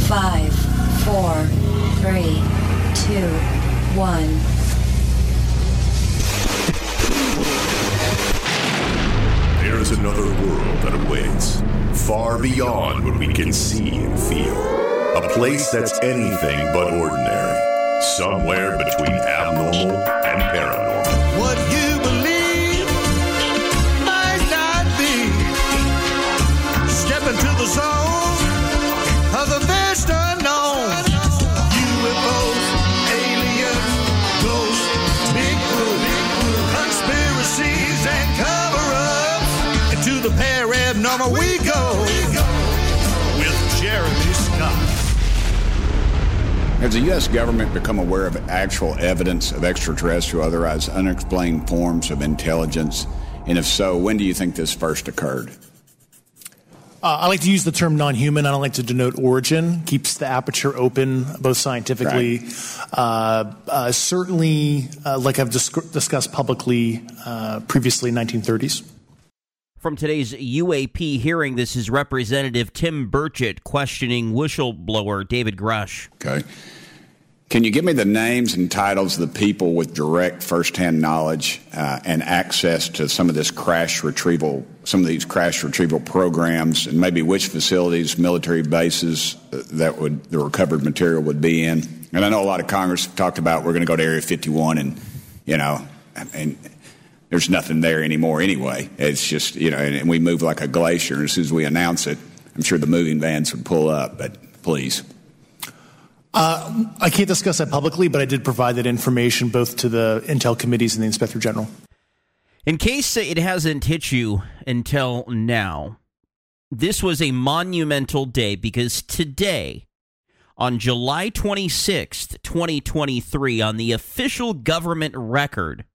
5, 4, 3, 2, 1. There is another world that awaits, far beyond what we can see and feel. A place that's anything but ordinary, somewhere between abnormal and paranormal. What you believe might not be. Step into the zone of the best unknown. UFOs, aliens, ghosts, Bigfoot, conspiracies, and cover-ups. Into the paranormal we go with Jeremy Scott. Has the U.S. government become aware of actual evidence of extraterrestrial, otherwise unexplained forms of intelligence? And if so, when do you think this first occurred? I like to use the term non-human. I don't like to denote origin. Keeps the aperture open, both scientifically. Right. Certainly, like I've discussed publicly previously, 1930s. From today's UAP hearing, this is Representative Tim Burchett questioning whistleblower David Grush. Okay. Can you give me the names and titles of the people with direct firsthand knowledge and access to some of these crash retrieval programs, and maybe which facilities, military bases that the recovered material would be in? And I know a lot of Congress talked about we're going to go to Area 51 and, there's nothing there anymore anyway. It's just, and we move like a glacier. As soon as we announce it, I'm sure the moving vans would pull up, but please. I can't discuss that publicly, but I did provide that information both to the Intel committees and the Inspector General. In case it hasn't hit you until now, this was a monumental day because today, on July 26th, 2023, on the official government record,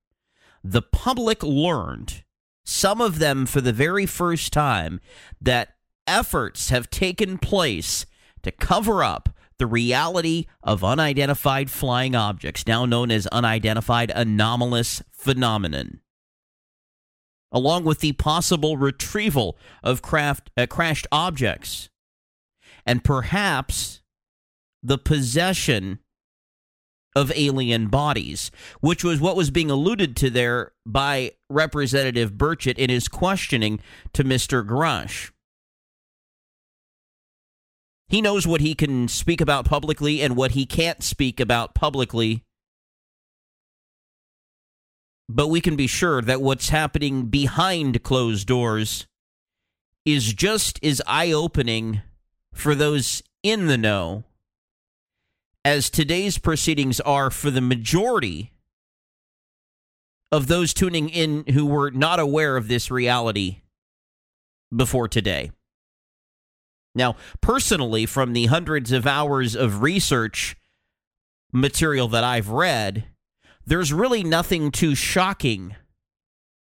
the public learned, some of them for the very first time, that efforts have taken place to cover up the reality of unidentified flying objects, now known as unidentified anomalous phenomenon, along with the possible retrieval of crashed objects, and perhaps the possession of alien bodies, which was what was being alluded to there by Representative Burchett in his questioning to Mr. Grush. He knows what he can speak about publicly and what he can't speak about publicly, but we can be sure that what's happening behind closed doors is just as eye-opening for those in the know as today's proceedings are for the majority of those tuning in who were not aware of this reality before today. Now, personally, from the hundreds of hours of research material that I've read, there's really nothing too shocking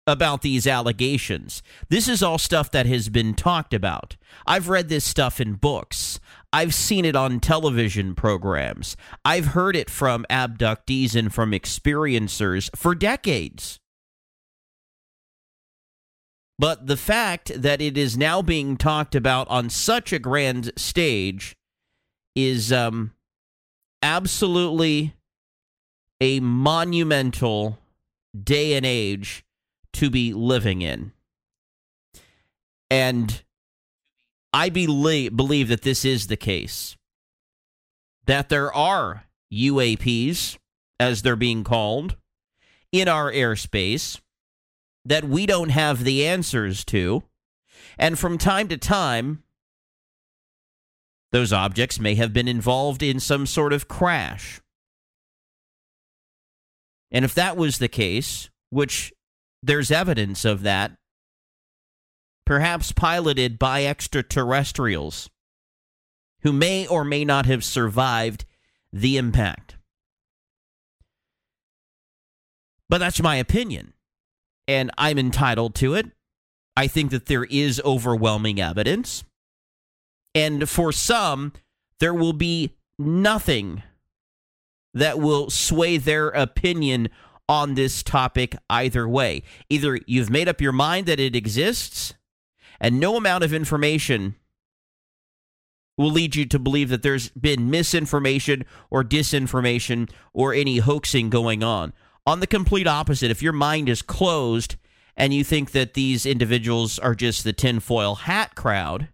about these allegations. This is all stuff that has been talked about. I've read this stuff in books. I've seen it on television programs. I've heard it from abductees and from experiencers for decades. But the fact that it is now being talked about on such a grand stage is absolutely a monumental day and age to be living in. And I believe that this is the case, that there are UAPs, as they're being called, in our airspace that we don't have the answers to. And from time to time, those objects may have been involved in some sort of crash. And if that was the case, which there's evidence of that, perhaps piloted by extraterrestrials who may or may not have survived the impact. But that's my opinion, and I'm entitled to it. I think that there is overwhelming evidence. And for some, there will be nothing that will sway their opinion on this topic either way. Either you've made up your mind that it exists, and no amount of information will lead you to believe that there's been misinformation or disinformation or any hoaxing going on. On the complete opposite, if your mind is closed and you think that these individuals are just the tinfoil hat crowd,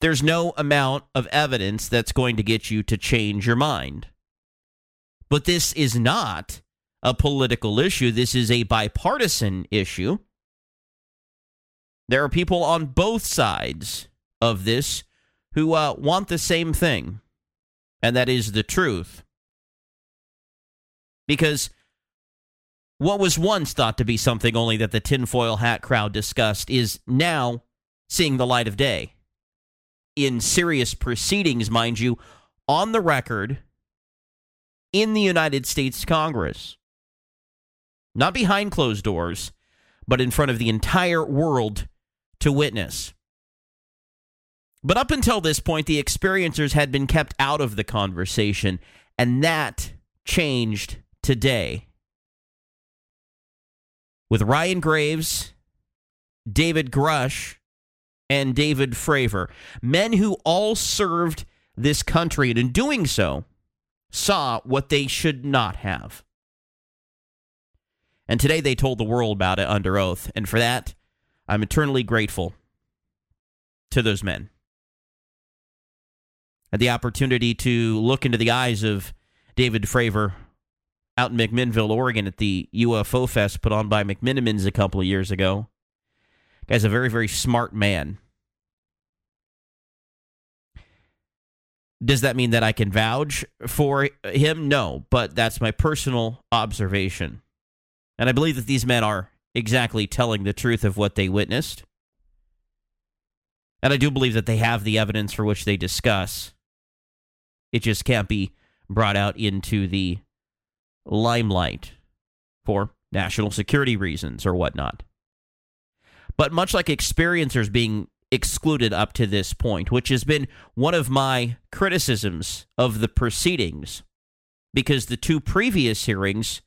there's no amount of evidence that's going to get you to change your mind. But this is not a political issue. This is a bipartisan issue. There are people on both sides of this who want the same thing, and that is the truth. Because what was once thought to be something only that the tinfoil hat crowd discussed is now seeing the light of day. In serious proceedings, mind you, on the record in the United States Congress. Not behind closed doors, but in front of the entire world to witness. But up until this point, the experiencers had been kept out of the conversation, and that changed today. With Ryan Graves, David Grush, and David Fravor, men who all served this country, and in doing so, saw what they should not have. And today they told the world about it under oath, and for that, I'm eternally grateful to those men. I had the opportunity to look into the eyes of David Fravor out in McMinnville, Oregon at the UFO Fest put on by McMinimins a couple of years ago. Guy's a very, very smart man. Does that mean that I can vouch for him? No, but that's my personal observation. And I believe that these men are exactly telling the truth of what they witnessed. And I do believe that they have the evidence for which they discuss. It just can't be brought out into the limelight for national security reasons or whatnot. But much like experiencers being excluded up to this point, which has been one of my criticisms of the proceedings, because the two previous hearings,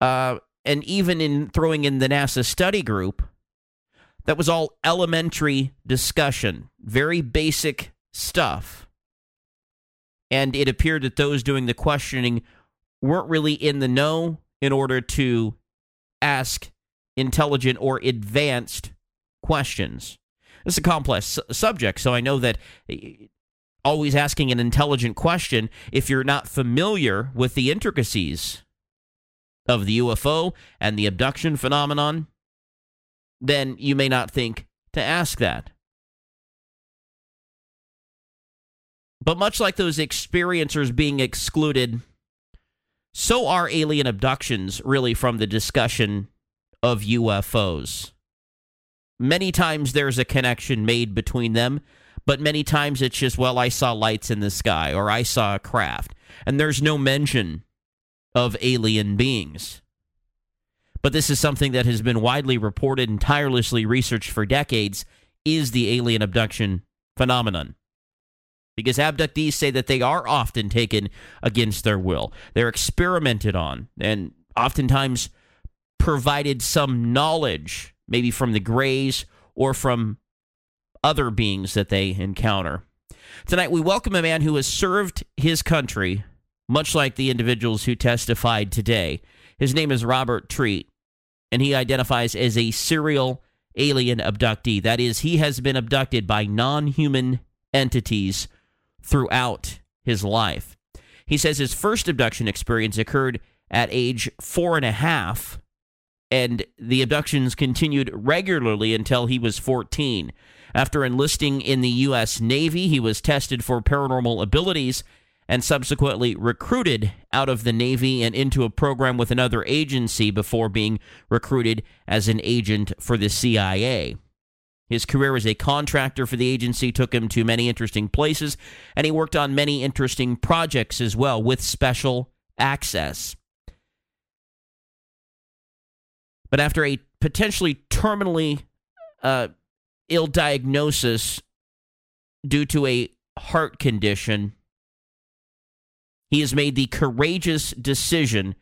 and even in throwing in the NASA study group, that was all elementary discussion, very basic stuff. And it appeared that those doing the questioning weren't really in the know in order to ask intelligent or advanced questions. It's a complex subject, so I know that always asking an intelligent question, if you're not familiar with the intricacies of the UFO and the abduction phenomenon, then you may not think to ask that. But much like those experiencers being excluded, so are alien abductions really from the discussion of UFOs. Many times there's a connection made between them, but many times it's just, well, I saw lights in the sky, or I saw a craft, and there's no mention of alien beings. But this is something that has been widely reported and tirelessly researched for decades, is the alien abduction phenomenon. Because abductees say that they are often taken against their will. They're experimented on, and oftentimes provided some knowledge, maybe from the Greys or from other beings that they encounter. Tonight, we welcome a man who has served his country, much like the individuals who testified today. His name is Robert Treat, and he identifies as a serial alien abductee. That is, he has been abducted by non-human entities throughout his life. He says his first abduction experience occurred at age 4.5, and the abductions continued regularly until he was 14. After enlisting in the U.S. Navy, he was tested for paranormal abilities and subsequently recruited out of the Navy and into a program with another agency before being recruited as an agent for the CIA. His career as a contractor for the agency took him to many interesting places, and he worked on many interesting projects as well with special access. But after a potentially terminally ill diagnosis due to a heart condition, he has made the courageous decision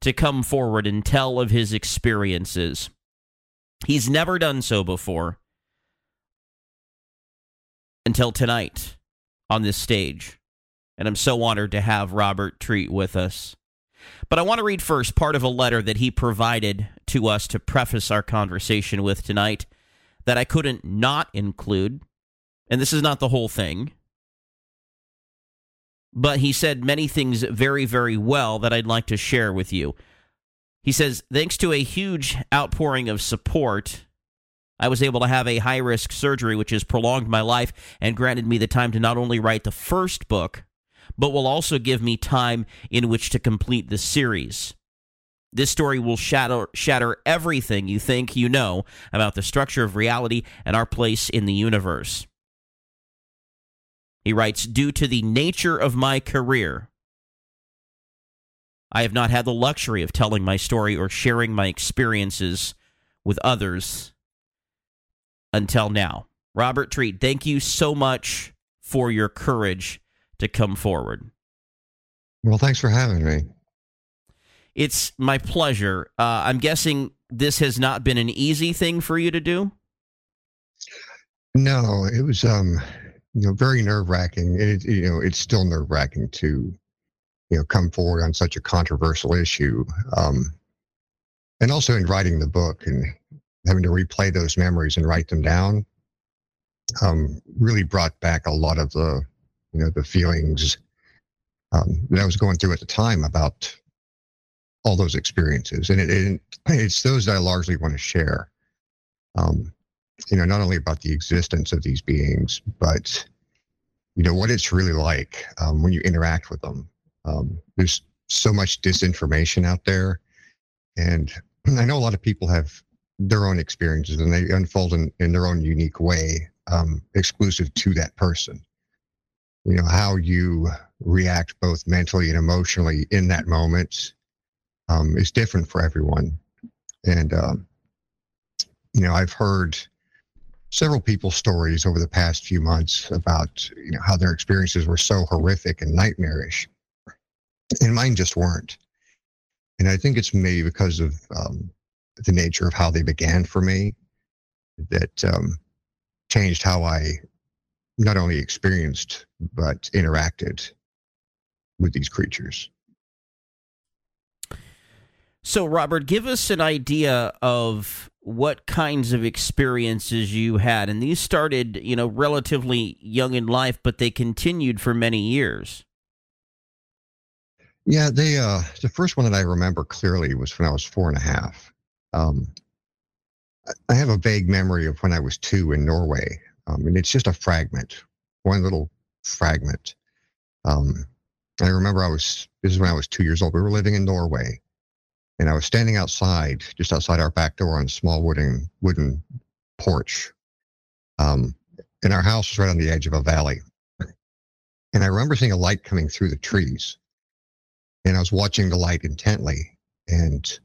to come forward and tell of his experiences. He's never done so before until tonight on this stage. And I'm so honored to have Robert Treat with us. But I want to read first part of a letter that he provided to us to preface our conversation with tonight that I couldn't not include. And this is not the whole thing. But he said many things very, very well that I'd like to share with you. He says, thanks to a huge outpouring of support, I was able to have a high-risk surgery, which has prolonged my life and granted me the time to not only write the first book, but will also give me time in which to complete the series. This story will shatter everything you think you know about the structure of reality and our place in the universe. He writes, due to the nature of my career, I have not had the luxury of telling my story or sharing my experiences with others until now. Robert Treat, thank you so much for your courage to come forward. Well, thanks for having me. It's my pleasure. I'm guessing this has not been an easy thing for you to do? No, it was... very nerve-wracking. It's still nerve-wracking to, come forward on such a controversial issue. And also in writing the book and having to replay those memories and write them down, really brought back a lot of the, the feelings that I was going through at the time about all those experiences. And it's those that I largely want to share. Not only about the existence of these beings, but, what it's really like when you interact with them. There's so much disinformation out there. And I know a lot of people have their own experiences and they unfold in their own unique way, exclusive to that person. How you react both mentally and emotionally in that moment is different for everyone. And, I've heard several people's stories over the past few months about, how their experiences were so horrific and nightmarish, and mine just weren't. And I think it's maybe because of the nature of how they began for me that changed how I not only experienced, but interacted with these creatures. So, Robert, give us an idea of what kinds of experiences you had. And these started, relatively young in life, but they continued for many years. Yeah, the first one that I remember clearly was when I was 4.5. I have a vague memory of when I was 2 in Norway. And it's just a fragment, one little fragment. I remember this is when I was 2 years old. We were living in Norway. And I was standing outside, just outside our back door on a small wooden porch. And our house was right on the edge of a valley. And I remember seeing a light coming through the trees. And I was watching the light intently. And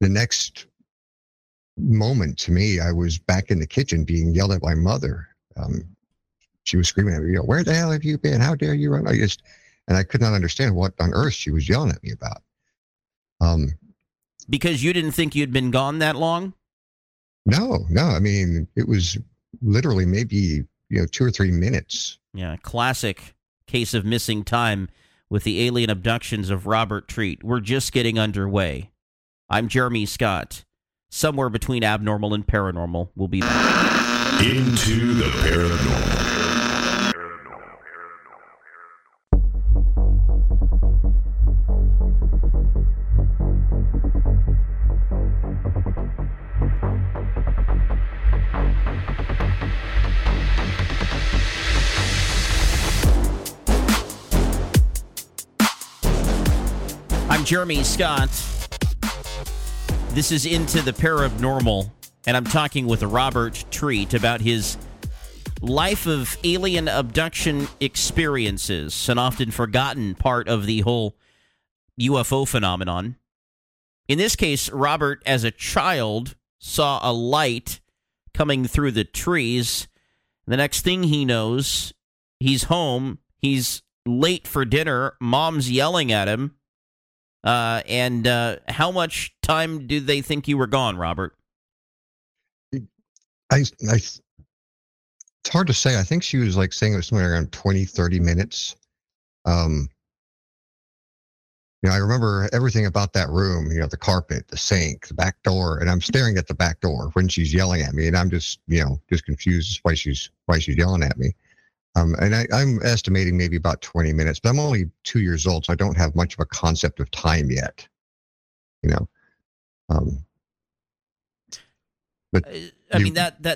the next moment to me, I was back in the kitchen being yelled at by mother. She was screaming at me, where the hell have you been? How dare you run? And I could not understand what on earth she was yelling at me about. Because you didn't think you'd been gone that long? No. I mean, it was literally maybe, 2 or 3 minutes. Yeah, classic case of missing time with the alien abductions of Robert Treat. We're just getting underway. I'm Jeremy Scott. somewhere between abnormal and paranormal will be that. Into the Paranormal. Jeremy Scott. This is Into the Paranormal, and I'm talking with Robert Treat about his life of alien abduction experiences, an often forgotten part of the whole UFO phenomenon. In this case, Robert, as a child, saw a light coming through the trees. The next thing he knows, he's home, he's late for dinner, mom's yelling at him. How much time do they think you were gone, Robert? It's hard to say. I think she was saying it was somewhere around 20, 30 minutes. I remember everything about that room, the carpet, the sink, the back door, and I'm staring at the back door when she's yelling at me, and I'm just confused as why she's yelling at me. I'm estimating maybe about 20 minutes, but I'm only 2 years old, so I don't have much of a concept of time yet.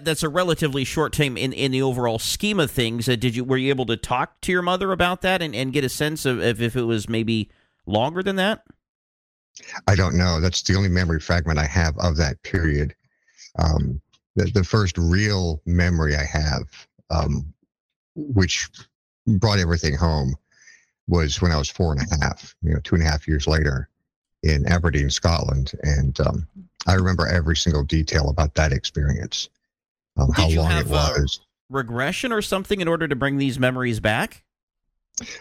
That's a relatively short time in the overall scheme of things. Were you able to talk to your mother about that and get a sense of if it was maybe longer than that? I don't know. That's the only memory fragment I have of that period. The first real memory I have, which brought everything home, was when I was 4 and a half, 2 and a half years later in Aberdeen, Scotland. And I remember every single detail about that experience, how long it was. Regression or something in order to bring these memories back?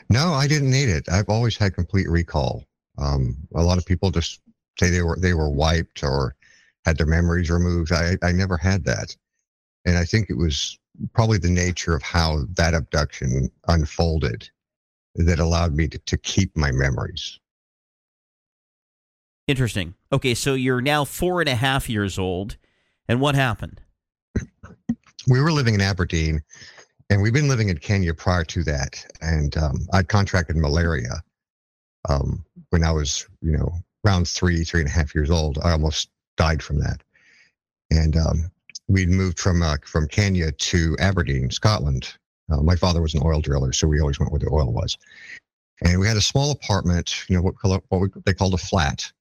No, I didn't need it. I've always had complete recall. A lot of people just say they were wiped or had their memories removed. I never had that. And I think it was probably the nature of how that abduction unfolded that allowed me to keep my memories. Interesting. Okay, so you're now 4 and a half years old, and what happened? We were living in Aberdeen, and we've been living in Kenya prior to that, and I'd contracted malaria when I was, around 3 and a half years old. I almost died from that, and we'd moved from Kenya to Aberdeen, Scotland. My father was an oil driller, so we always went where the oil was. And we had a small apartment, they called a flat,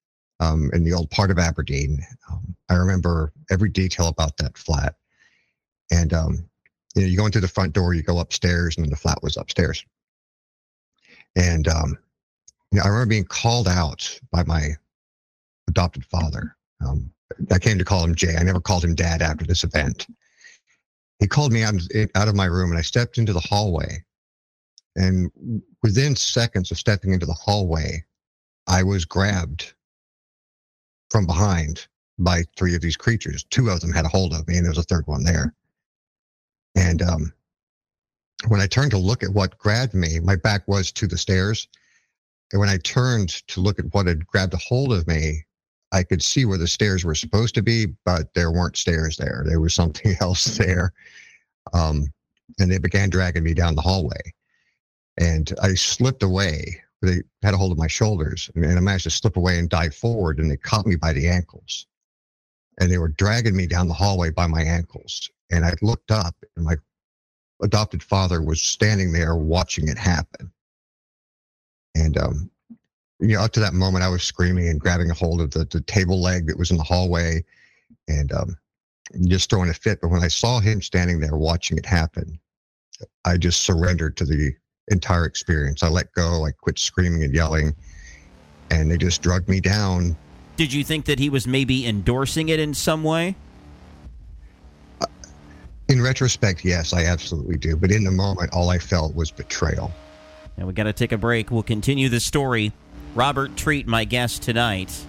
in the old part of Aberdeen. I remember every detail about that flat. And you go into the front door, you go upstairs, and then the flat was upstairs. And I remember being called out by my adopted father. I came to call him Jay. I never called him Dad after this event. He called me out of my room, and I stepped into the hallway. And within seconds of stepping into the hallway, I was grabbed from behind by three of these creatures. Two of them had a hold of me, and there was a third one there. And when I turned to look at what grabbed me, my back was to the stairs. And when I turned to look at what had grabbed a hold of me, I could see where the stairs were supposed to be, but there weren't stairs there. There was something else there. And they began dragging me down the hallway. And I slipped away. They had a hold of my shoulders, and I managed to slip away and dive forward, and they caught me by the ankles. And they were dragging me down the hallway by my ankles. And I looked up, and my adopted father was standing there watching it happen. And up to that moment, I was screaming and grabbing a hold of the table leg that was in the hallway and just throwing a fit. But when I saw him standing there watching it happen, I just surrendered to the entire experience. I let go. I quit screaming and yelling, and they just dragged me down. Did you think that he was maybe endorsing it in some way? In retrospect, yes, I absolutely do. But in the moment, all I felt was betrayal. And we got to take a break. We'll continue the story. Robert Treat, my guest tonight.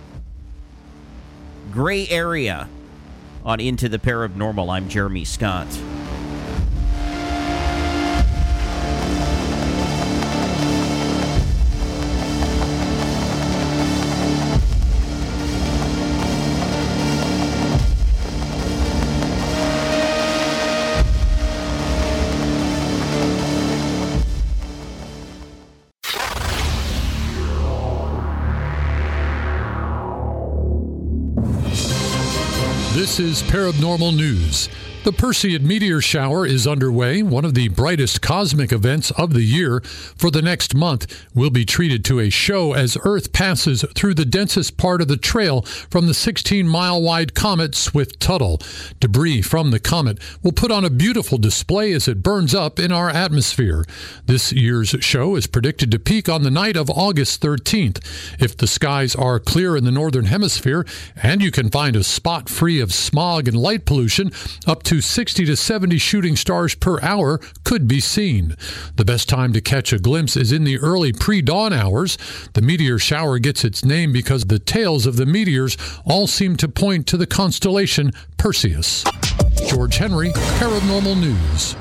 Gray Area on Into the Paranormal. I'm Jeremy Scott. This is Parabnormal News. The Perseid meteor shower is underway. One of the brightest cosmic events of the year for the next month will be treated to a show as Earth passes through the densest part of the trail from the 16-mile-wide comet Swift-Tuttle. Debris from the comet will put on a beautiful display as it burns up in our atmosphere. This year's show is predicted to peak on the night of August 13th. If the skies are clear in the northern hemisphere and you can find a spot free of smog and light pollution, up to 60 to 70 shooting stars per hour could be seen. The best time to catch a glimpse is in the early pre-dawn hours. The meteor shower gets its name because the tails of the meteors all seem to point to the constellation Perseus. George Henry, Paranormal News.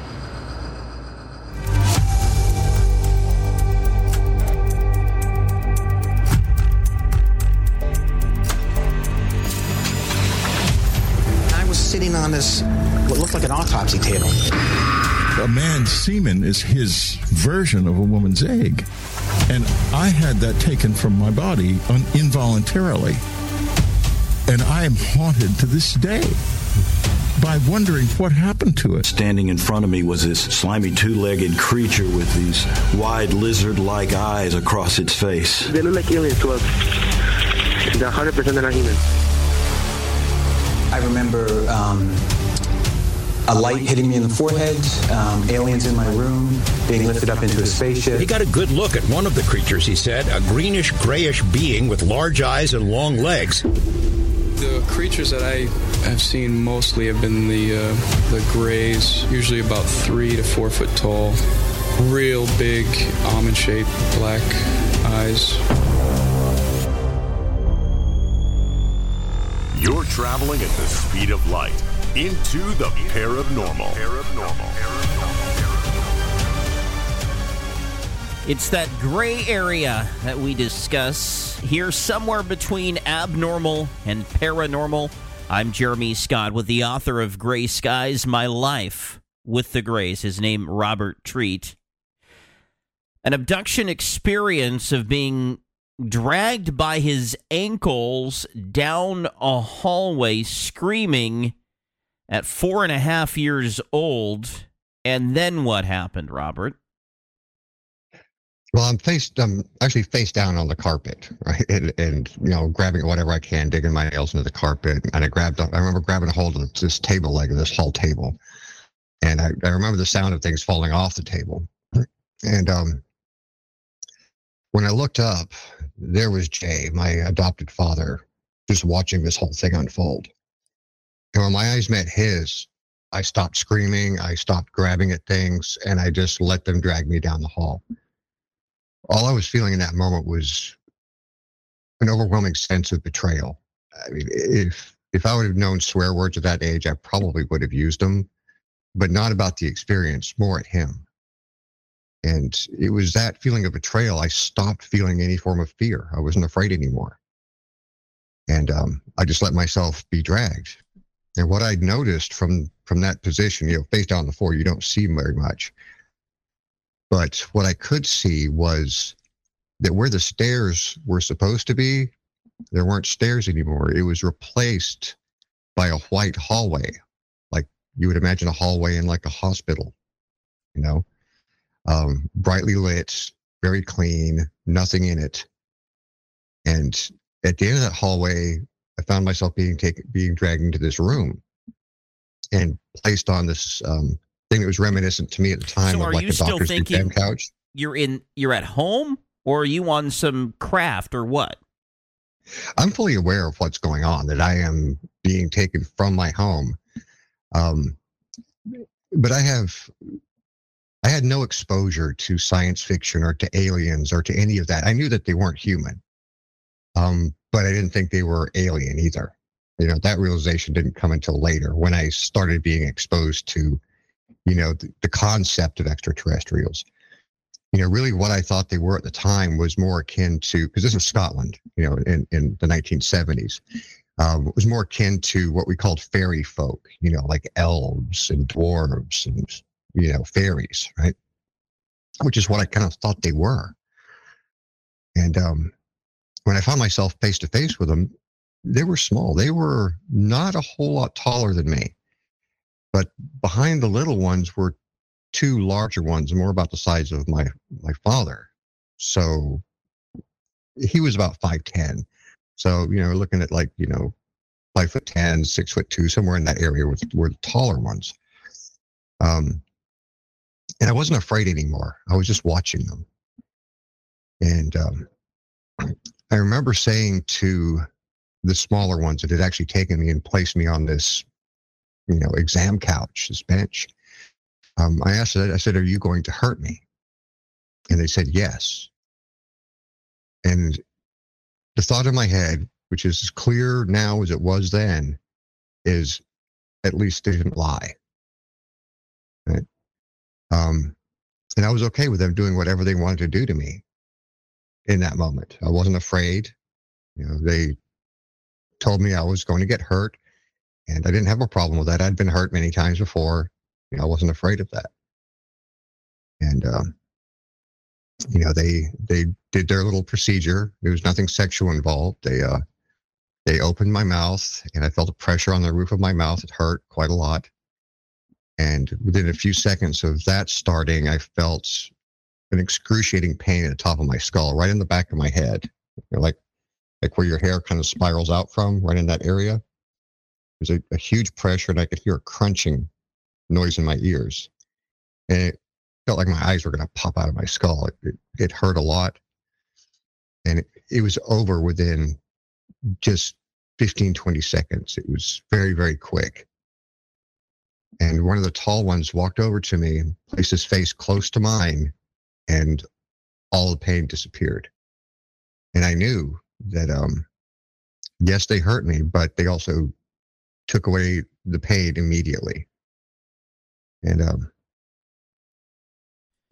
I was sitting on this what looked like an autopsy table. A man's semen is his version of a woman's egg. And I had that taken from my body involuntarily. And I am haunted to this day by wondering what happened to it. Standing in front of me was this slimy two-legged creature with these wide lizard-like eyes across its face. They look like aliens to us. They're 100% not human. I remember a light hitting me in the forehead, aliens in my room, being lifted up into a spaceship. He got a good look at one of the creatures, he said, a greenish-grayish being with large eyes and long legs. The creatures that I have seen mostly have been the grays, usually about 3 to 4 foot tall, real big, almond-shaped black eyes. You're traveling at the speed of light. Into the Paranormal. It's that gray area that we discuss here somewhere between abnormal and paranormal. I'm Jeremy Scott with the author of Gray Skies, My Life with the Grays. His name, Robert Treat. An abduction experience of being dragged by his ankles down a hallway screaming at 4.5 years old, and then what happened, Robert? Well, I'm actually face down on the carpet, right? And you know, grabbing whatever I can, digging my nails into the carpet. And I remember grabbing a hold of this table leg of this whole table. And I remember the sound of things falling off the table. And when I looked up, there was Jay, my adopted father, just watching this whole thing unfold. And when my eyes met his, I stopped screaming, I stopped grabbing at things, and I just let them drag me down the hall. All I was feeling in that moment was an overwhelming sense of betrayal. I mean, if I would have known swear words at that age, I probably would have used them, but not about the experience, more at him. And it was that feeling of betrayal. I stopped feeling any form of fear. I wasn't afraid anymore. And I just let myself be dragged. And what I'd noticed from that position, you know, face down on the floor, you don't see very much. But what I could see was that where the stairs were supposed to be, there weren't stairs anymore. It was replaced by a white hallway, like you would imagine a hallway in like a hospital, you know, brightly lit, very clean, nothing in it. And at the end of that hallway, I found myself being dragged into this room and placed on this thing that was reminiscent to me at the time of like a doctor's exam couch. You're at home, or are you on some craft, or what? I'm fully aware of what's going on, that I am being taken from my home, but I had no exposure to science fiction or to aliens or to any of that. I knew that they weren't human. But I didn't think they were alien either. You know, that realization didn't come until later when I started being exposed to, you know, the concept of extraterrestrials. You know, really what I thought they were at the time was more akin to, because this was Scotland, you know, in the 1970s, it was more akin to what we called fairy folk, you know, like elves and dwarves and, you know, fairies, right? Which is what I kind of thought they were. And, when I found myself face to face with them, they were small. They were not a whole lot taller than me. But behind the little ones were two larger ones, more about the size of my father. So he was about 5'10". So, looking at 5'10", 6'2", somewhere in that area were the taller ones. And I wasn't afraid anymore. I was just watching them. And I remember saying to the smaller ones that had actually taken me and placed me on this, exam couch, this bench. I asked that, I said, "Are you going to hurt me?" And they said, "Yes." And the thought in my head, which is as clear now as it was then, is at least they didn't lie. Right? And I was okay with them doing whatever they wanted to do to me in that moment. I wasn't afraid. They told me I was going to get hurt, and I didn't have a problem with that. I'd been hurt many times before. I wasn't afraid of that. And, they did their little procedure. There was nothing sexual involved. They opened my mouth, and I felt a pressure on the roof of my mouth. It hurt quite a lot. And within a few seconds of that starting, I felt an excruciating pain at the top of my skull, right in the back of my head, like where your hair kind of spirals out from, right in that area. There's a huge pressure, and I could hear a crunching noise in my ears. And it felt like my eyes were going to pop out of my skull. It hurt a lot. And it was over within just 15, 20 seconds. It was very, very quick. And one of the tall ones walked over to me, placed his face close to mine, and all the pain disappeared. And I knew that, yes, they hurt me, but they also took away the pain immediately. And,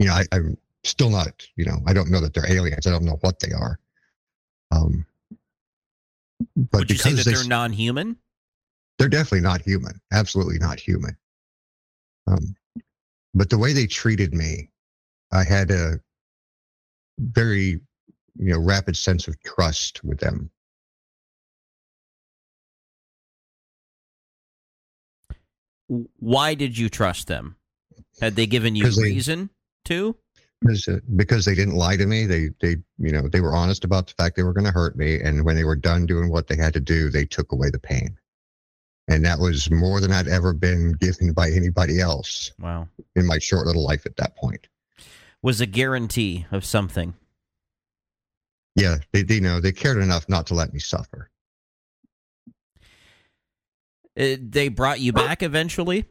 I'm still not, I don't know that they're aliens. I don't know what they are. But would you say that they're non-human? They're definitely not human. Absolutely not human. But the way they treated me, I had a very, rapid sense of trust with them. Why did you trust them? Had they given you reason to? Because they didn't lie to me. They were honest about the fact they were going to hurt me. And when they were done doing what they had to do, they took away the pain. And that was more than I'd ever been given by anybody else. Wow. In my short little life at that point. Was a guarantee of something. Yeah. They cared enough not to let me suffer. They brought you back eventually?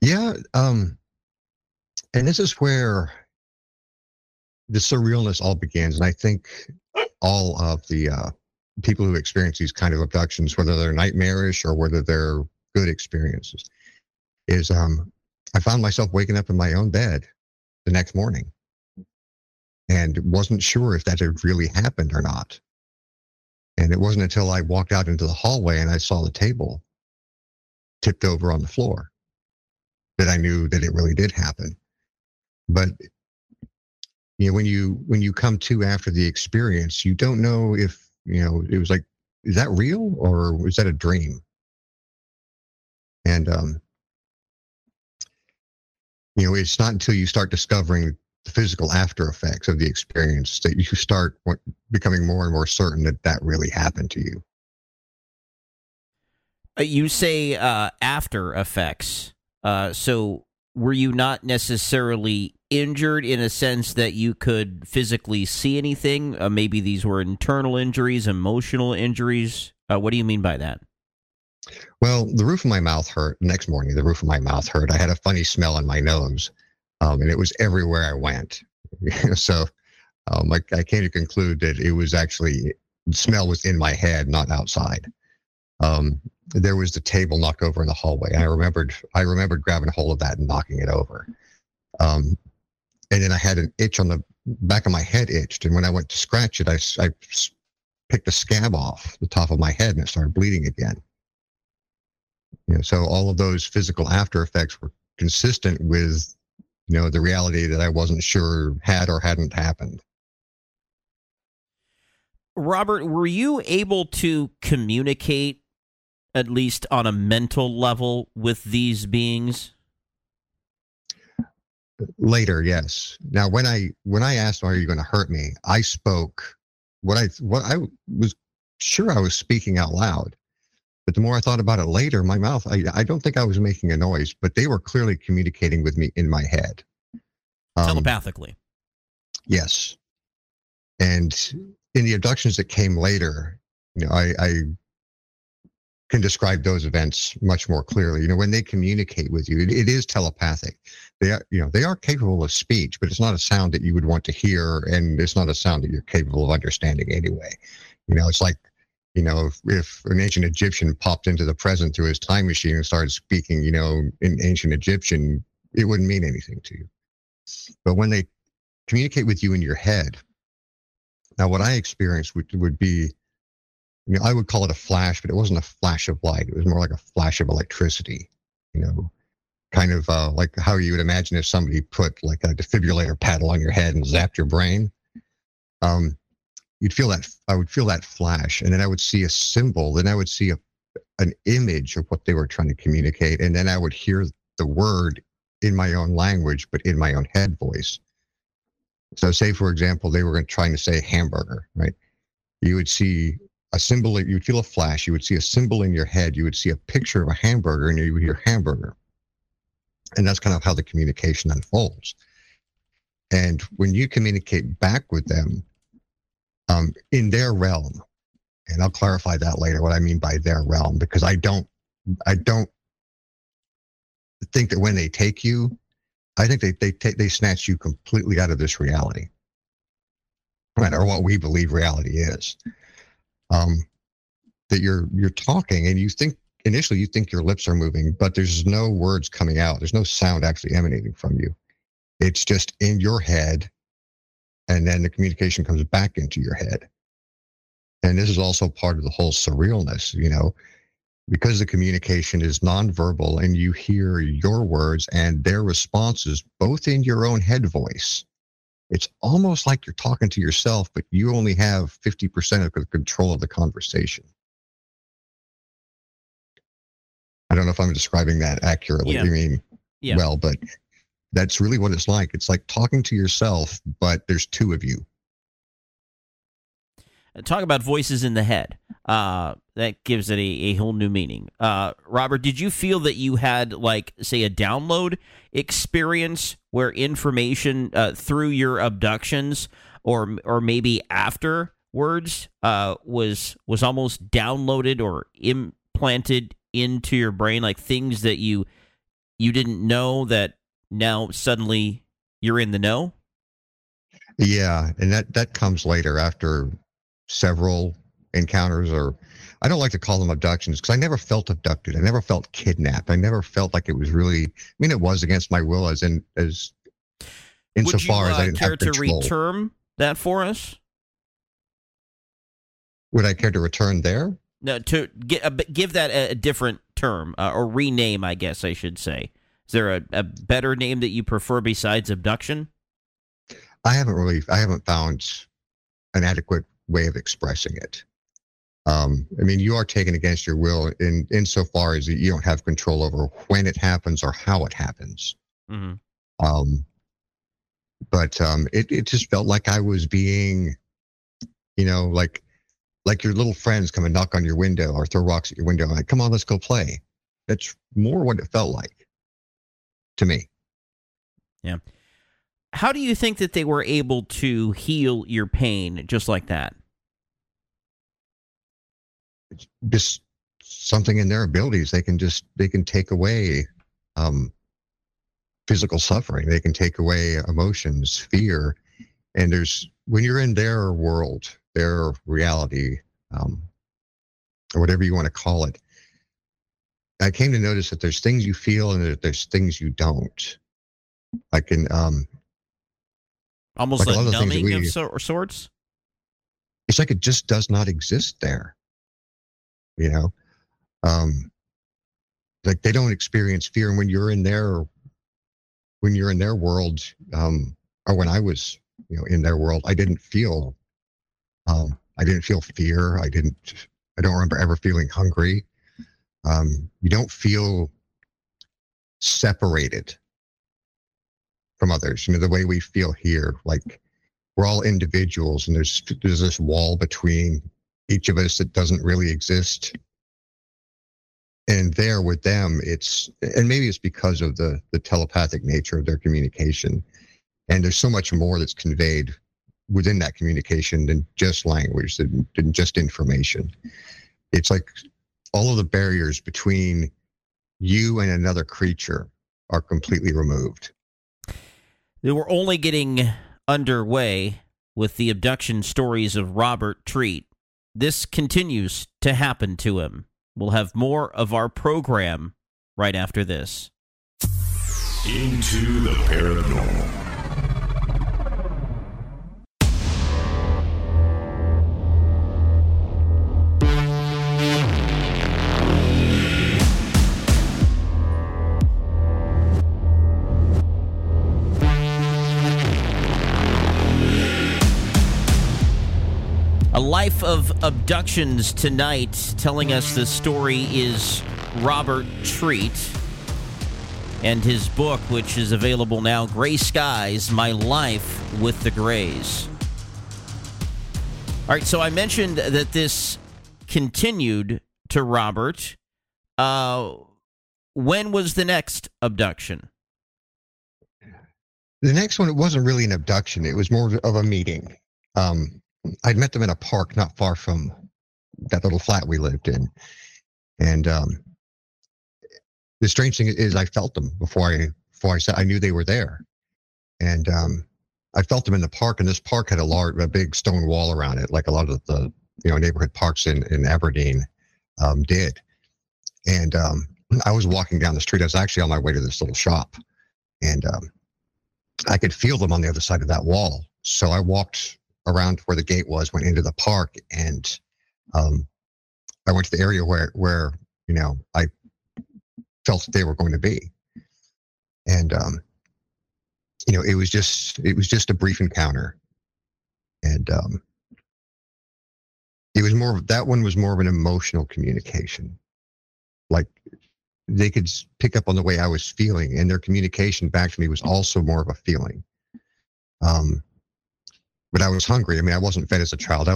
Yeah. And this is where the surrealness all begins. And I think all of the people who experience these kind of abductions, whether they're nightmarish or whether they're good experiences, is I found myself waking up in my own bed the next morning and wasn't sure if that had really happened or not. And it wasn't until I walked out into the hallway and I saw the table tipped over on the floor that I knew that it really did happen. But when you come to after the experience, you don't know if it was like, is that real or was that a dream? And it's not until you start discovering the physical after effects of the experience that you start becoming more and more certain that that really happened to you. You say after effects. So were you not necessarily injured in a sense that you could physically see anything? Maybe these were internal injuries, emotional injuries. What do you mean by that? Well, the roof of my mouth hurt. Next morning, the roof of my mouth hurt. I had a funny smell in my nose. And it was everywhere I went. So I came to conclude that it was actually, the smell was in my head, not outside. There was the table knocked over in the hallway. I remembered grabbing a hold of that and knocking it over. And then I had an itch on the back of my head itched. And when I went to scratch it, I picked a scab off the top of my head and it started bleeding again. So all of those physical after effects were consistent with the reality that I wasn't sure had or hadn't happened. Robert, were you able to communicate, at least on a mental level, with these beings? Later, yes. Now, when I asked, "Are you going to hurt me?" I spoke. What I was sure I was speaking out loud, but the more I thought about it later, my mouth. I don't think I was making a noise, but they were clearly communicating with me in my head, telepathically. Yes, and in the abductions that came later, you know, I can describe those events much more clearly. You know, when they communicate with you, it is telepathic. They are capable of speech, but it's not a sound that you would want to hear, and it's not a sound that you're capable of understanding anyway. You know, it's like, you know, if an ancient Egyptian popped into the present through his time machine and started speaking, you know, in ancient Egyptian, it wouldn't mean anything to you. But when they communicate with you in your head, now what I experienced would be, you know, I would call it a flash, but it wasn't a flash of light. It was more like a flash of electricity, you know, kind of like how you would imagine if somebody put like a defibrillator paddle on your head and zapped your brain. You'd feel that. I would feel that flash, and then I would see a symbol. Then I would see an image of what they were trying to communicate, and then I would hear the word in my own language, but in my own head voice. So, say for example, they were trying to say hamburger, right? You would see a symbol, you'd feel a flash, you would see a symbol in your head, you would see a picture of a hamburger, and you would hear hamburger. And that's kind of how the communication unfolds. And when you communicate back with them in their realm, and I'll clarify that later, what I mean by their realm, because I don't think that when they take you, I think they snatch you completely out of this reality, right? Or what we believe reality is. That you're talking, and you think initially you think your lips are moving, but there's no words coming out. There's no sound actually emanating from you. It's just in your head, and then the communication comes back into your head. And this is also part of the whole surrealness, you know, because the communication is nonverbal, and you hear your words and their responses both in your own head voice. It's almost like you're talking to yourself, but you only have 50% of the control of the conversation. I don't know if I'm describing that accurately. Yeah. I mean, yeah. Well, but that's really what it's like. It's like talking to yourself, but there's two of you. Talk about voices in the head. That gives it a whole new meaning. Robert, did you feel that you had, like, say, a download experience where information through your abductions or maybe afterwards was almost downloaded or implanted into your brain, like things that you didn't know that now suddenly you're in the know? Yeah, and that comes later after several encounters, or I don't like to call them abductions because I never felt abducted. I never felt kidnapped. I never felt like it was really, I mean, it was against my will as insofar as I didn't have control. Would you care to return that for us? Would I care to return there? No, to give that a different term or rename, I guess I should say. Is there a better name that you prefer besides abduction? I haven't found an adequate way of expressing it. I mean, you are taken against your will insofar as you don't have control over when it happens or how it happens. Mm-hmm. It just felt like I was being, you know, like your little friends come and knock on your window or throw rocks at your window, like, come on, let's go play. That's more what it felt like to me. Yeah. How do you think that they were able to heal your pain just like that? Just something in their abilities. They can take away physical suffering. They can take away emotions, fear. And when you're in their world, their reality, or whatever you want to call it, I came to notice that there's things you feel and that there's things you don't. Like in almost like a numbing of sorts. It's like it just does not exist there. You know, like they don't experience fear. And when you're in their, world, or when I was, you know, in their world, I didn't feel, I didn't feel fear. I don't remember ever feeling hungry. You don't feel separated from others. You know, the way we feel here, like we're all individuals and there's this wall between each of us that doesn't really exist. And there with them, and maybe it's because of the telepathic nature of their communication. And there's so much more that's conveyed within that communication than just language, than just information. It's like all of the barriers between you and another creature are completely removed. They were only getting underway with the abduction stories of Robert Treat. This continues to happen to him. We'll have more of our program right after this. Into the Paranormal. A life of abductions tonight, telling us the story is Robert Treat and his book, which is available now, Gray Skies, My Life with the Grays. All right, so I mentioned that this continued to Robert. When was the next abduction? The next one, it wasn't really an abduction. It was more of a meeting. I'd met them in a park not far from that little flat we lived in. And the strange thing is I felt them before I said, I knew they were there. And I felt them in the park, and this park had a big stone wall around it, like a lot of the neighborhood parks in Aberdeen did. And I was walking down the street. I was actually on my way to this little shop, and I could feel them on the other side of that wall. So I walked around where the gate was, went into the park, and I went to the area where I felt they were going to be. And it was just a brief encounter. And that one was more of an emotional communication. Like they could pick up on the way I was feeling, and their communication back to me was also more of a feeling. But I was hungry. I mean, I wasn't fed as a child. I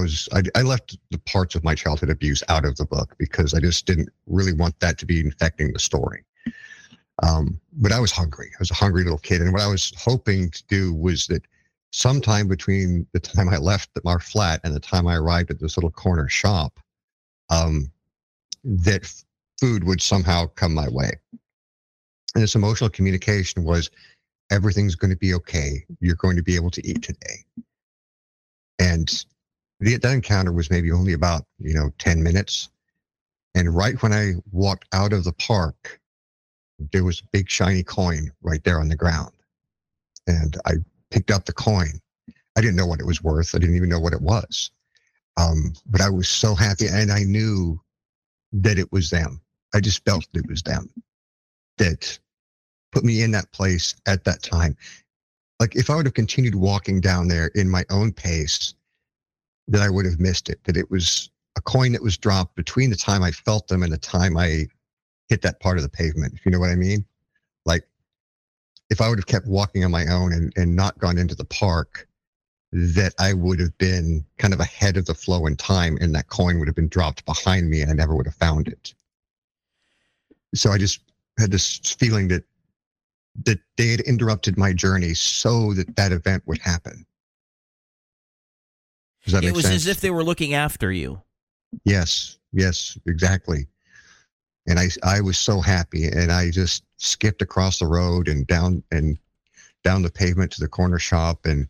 left the parts of my childhood abuse out of the book because I just didn't really want that to be infecting the story. But I was hungry. I was a hungry little kid. And what I was hoping to do was that sometime between the time I left our flat and the time I arrived at this little corner shop, that food would somehow come my way. And this emotional communication was, everything's going to be okay. You're going to be able to eat today. And that encounter was maybe only about 10 minutes. And right when I walked out of the park, there was a big shiny coin right there on the ground. And I picked up the coin. I didn't know what it was worth. I didn't even know what it was. But I was so happy, and I knew that it was them. I just felt it was them that put me in that place at that time. Like if I would have continued walking down there in my own pace, that I would have missed it, that it was a coin that was dropped between the time I felt them and the time I hit that part of the pavement, if you know what I mean. Like if I would have kept walking on my own and not gone into the park, that I would have been kind of ahead of the flow in time, and that coin would have been dropped behind me and I never would have found it. So I just had this feeling that they had interrupted my journey so that event would happen. Does that make sense? It was as if they were looking after you. Yes, exactly. And I was so happy, and I just skipped across the road and down the pavement to the corner shop, and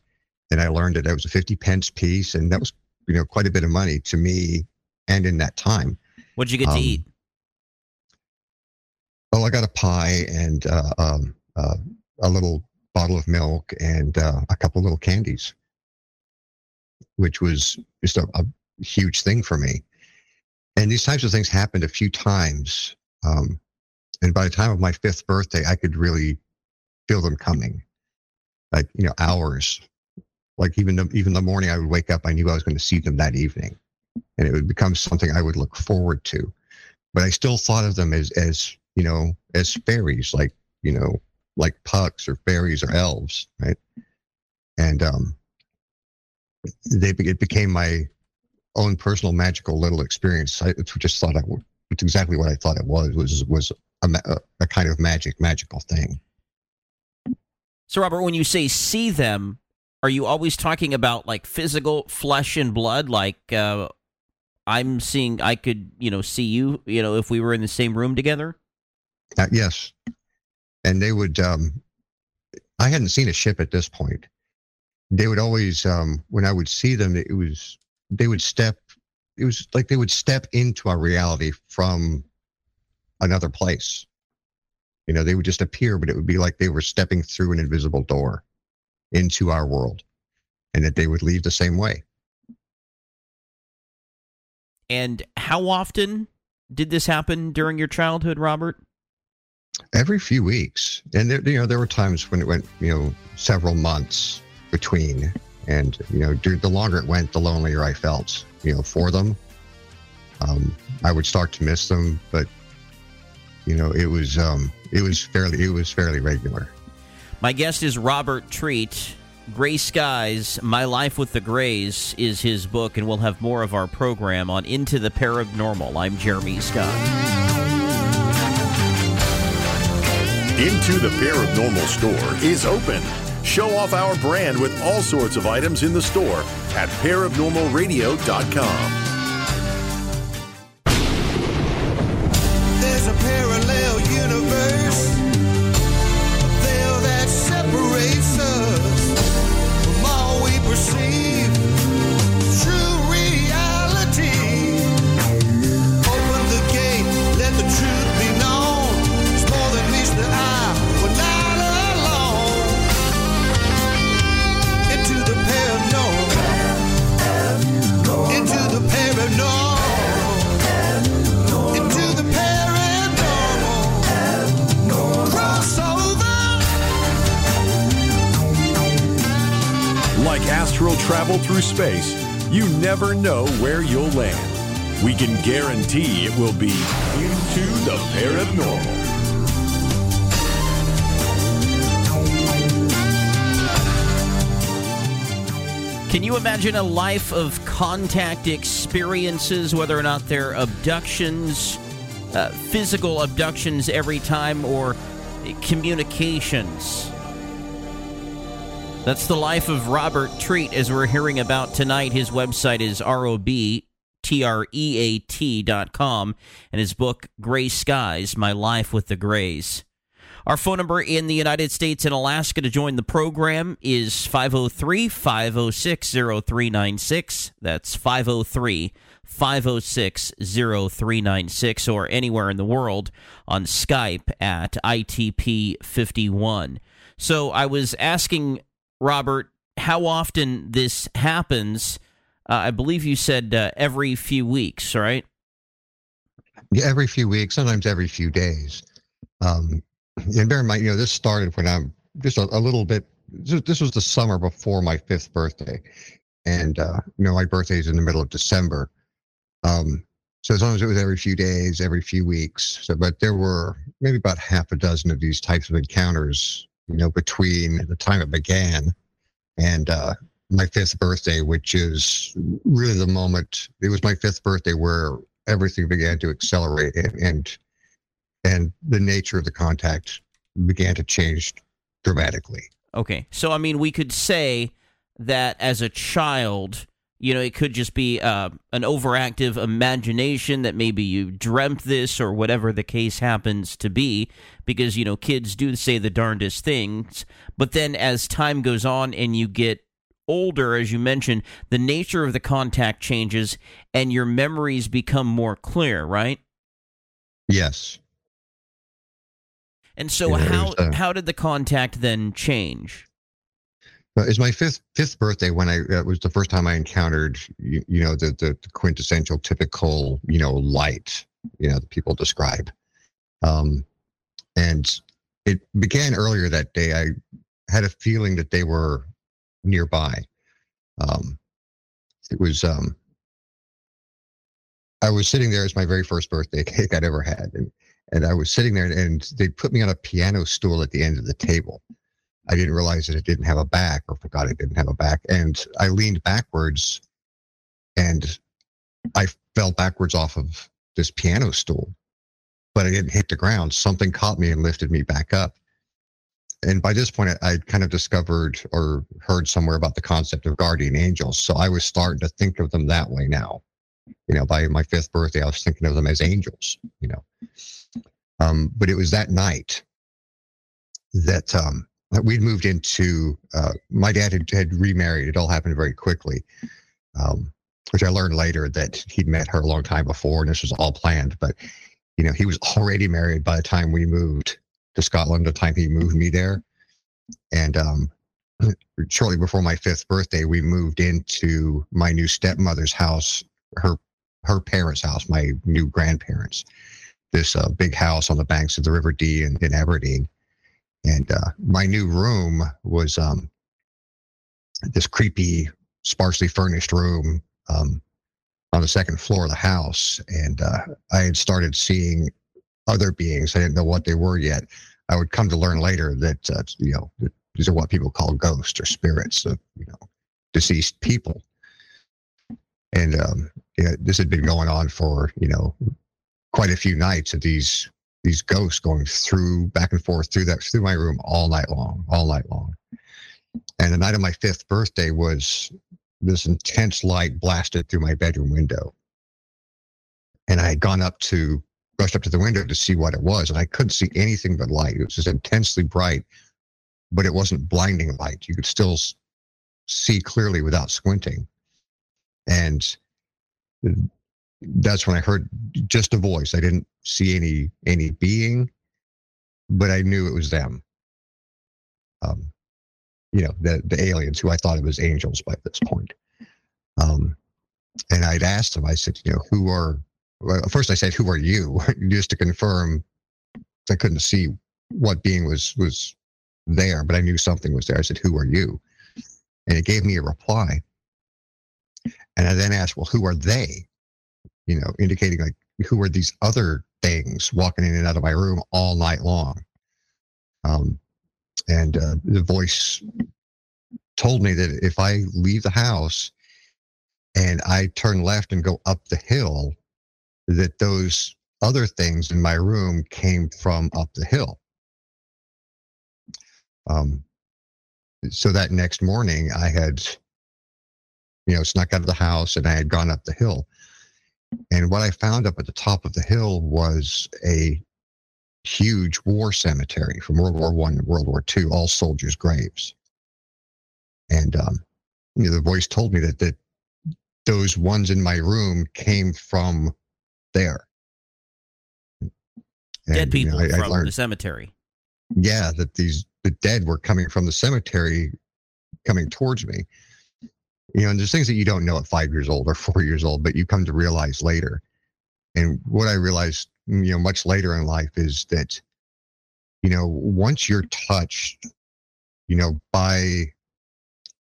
I learned that it was a 50 pence piece, and that was quite a bit of money to me, and in that time. What'd you get to eat? Oh, I got a pie and a little bottle of milk and a couple little candies, which was just a huge thing for me. And these types of things happened a few times. And by the time of my 5th birthday, I could really feel them coming, like hours. Like even the morning I would wake up, I knew I was going to see them that evening. and it would become something I would look forward to. But I still thought of them as you know, as fairies, like, you know, like pucks or fairies or elves, right? And it became my own personal magical little experience. I just thought it's exactly what I thought it was a kind of magical thing. So, Robert, when you say see them, are you always talking about like physical flesh and blood? Like I could, you know, see you, you know, if we were in the same room together? Yes. And they would, I hadn't seen a ship at this point. They would always, when I would see them, they would step into our reality from another place. You know, they would just appear, but it would be like they were stepping through an invisible door into our world, and that they would leave the same way. And how often did this happen during your childhood, Robert? Every few weeks. And there were times when it went, you know, several months between. And, you know, the longer it went, the lonelier I felt, you know, for them. I would start to miss them, but, you know, it was fairly regular. My guest is Robert Treat. Gray Skies, My Life with the Grays is his book, and we'll have more of our program on Into the Paranormal. I'm Jeremy Scott. Into the Paranormal store is open. Show off our brand with all sorts of items in the store at paranormalradio.com. Travel through space, you never know where you'll land. We can guarantee it will be Into the Paranormal. Can you imagine a life of contact experiences, whether or not they're abductions, physical abductions every time, or communications? That's the life of Robert Treat, as we're hearing about tonight. His website is robtreat.com, and his book, Gray Skies, My Life with the Grays. Our phone number in the United States and Alaska to join the program is 503-506-0396. That's 503-506-0396, or anywhere in the world on Skype at ITP51. So I was asking Robert, how often this happens? I believe you said every few weeks, right? Yeah, every few weeks, sometimes every few days. And bear in mind, you know, this started when I'm just a little bit. This was the summer before my 5th birthday, and you know, my birthday is in the middle of December. So as long as it was every few days, every few weeks. So, but there were maybe about half a dozen of these types of encounters, you know, between the time it began and my 5th birthday, which is really the moment. It was my 5th birthday where everything began to accelerate, and the nature of the contact began to change dramatically. Okay. So, I mean, we could say that as a child, you know, it could just be an overactive imagination that maybe you dreamt this or whatever the case happens to be, because, you know, kids do say the darndest things. But then as time goes on and you get older, as you mentioned, the nature of the contact changes and your memories become more clear, right? Yes. And so how did the contact then change? It's my fifth birthday when it was the first time I encountered, you know, the quintessential, typical, you know, light, you know, that people describe. And it began earlier that day. I had a feeling that they were nearby. It was I was sitting there. It's my very first birthday cake I'd ever had. And I was sitting there, and they put me on a piano stool at the end of the table. I didn't realize that it didn't have a back, or forgot it didn't have a back. And I leaned backwards, and I fell backwards off of this piano stool, but I didn't hit the ground. Something caught me and lifted me back up. And by this point, I'd kind of discovered or heard somewhere about the concept of guardian angels. So I was starting to think of them that way now. You know, by my fifth birthday, I was thinking of them as angels, you know. But it was that night that we'd moved into, my dad had remarried. It all happened very quickly, which I learned later that he'd met her a long time before, and this was all planned. But, you know, he was already married by the time we moved to Scotland, the time he moved me there. And shortly before my fifth birthday, we moved into my new stepmother's house, her parents' house, my new grandparents, this big house on the banks of the River Dee in Aberdeen. And my new room was this creepy, sparsely furnished room on the second floor of the house. And I had started seeing other beings. I didn't know what they were yet. I would come to learn later that, you know, these are what people call ghosts or spirits of, you know, deceased people. And yeah, this had been going on for, you know, quite a few nights of these ghosts going through back and forth through my room all night long. And the night of my fifth birthday was this intense light blasted through my bedroom window. And I had rushed up to the window to see what it was, and I couldn't see anything but light. It was just intensely bright, but it wasn't blinding light. You could still see clearly without squinting. And that's when I heard just a voice. I didn't see any being, but I knew it was them. You know, the aliens, who I thought of as angels by this point. And I'd asked them, I said, you know, first I said, who are you? Just to confirm. I couldn't see what being was there, but I knew something was there. I said, who are you? And it gave me a reply. And I then asked, well, who are they? You know, indicating like, who are these other things walking in and out of my room all night long? And the voice told me that if I leave the house and I turn left and go up the hill, that those other things in my room came from up the hill. So that next morning, I had, you know, snuck out of the house, and I had gone up the hill. And what I found up at the top of the hill was a huge war cemetery from World War I to World War II, all soldiers' graves. And you know, the voice told me that those ones in my room came from there. And, dead people, you know, I learned, the cemetery. Yeah, that the dead were coming from the cemetery, coming towards me. You know, and there's things that you don't know at 5 years old or 4 years old, but you come to realize later. And what I realized, you know, much later in life is that, you know, once you're touched, you know, by,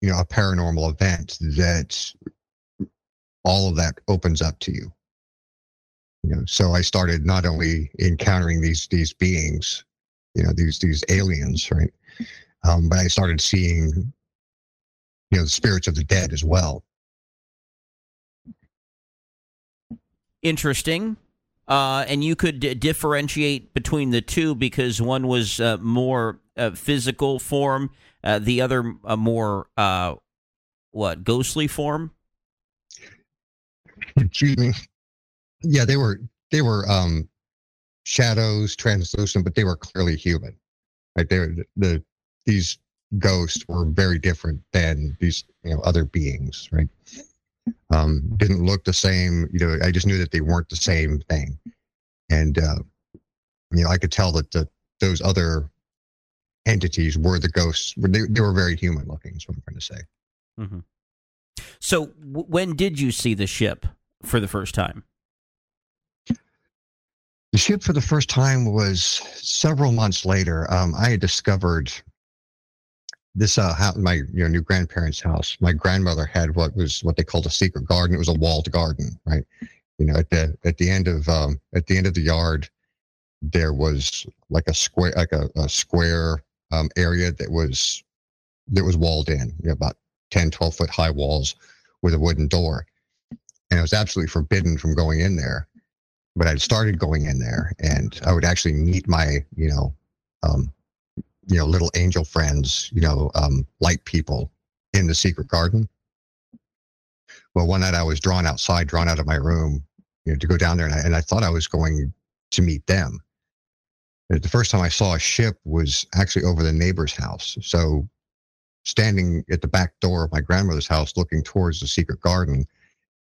you know, a paranormal event, that all of that opens up to you. You know, so I started not only encountering these beings, you know, these aliens, right? But I started seeing, you know, the spirits of the dead as well. Interesting. And you could differentiate between the two, because one was more physical form, the other more, ghostly form? Excuse me. Yeah, they were shadows, translucent, but they were clearly human. Like these ghosts were very different than these, you know, other beings, right? Didn't look the same, you know. I just knew that they weren't the same thing. And you know, I could tell that those other entities were the ghosts. They were very human looking, is what I'm trying to say. Mm-hmm. So when did you see the ship for the first time? The ship for the first time was several months later. I had discovered this house, my, you know, new grandparents' house. My grandmother had what they called a secret garden. It was a walled garden, right? You know, at the end of the yard, there was like a square area that was walled in, you know, about 10, 12 foot high walls with a wooden door. And I was absolutely forbidden from going in there, but I'd started going in there, and I would actually meet my, little angel friends, light people in the secret garden. Well, one night I was drawn out of my room, to go down there, and I thought I was going to meet them. The first time I saw a ship was actually over the neighbor's house. So standing at the back door of my grandmother's house, looking towards the secret garden,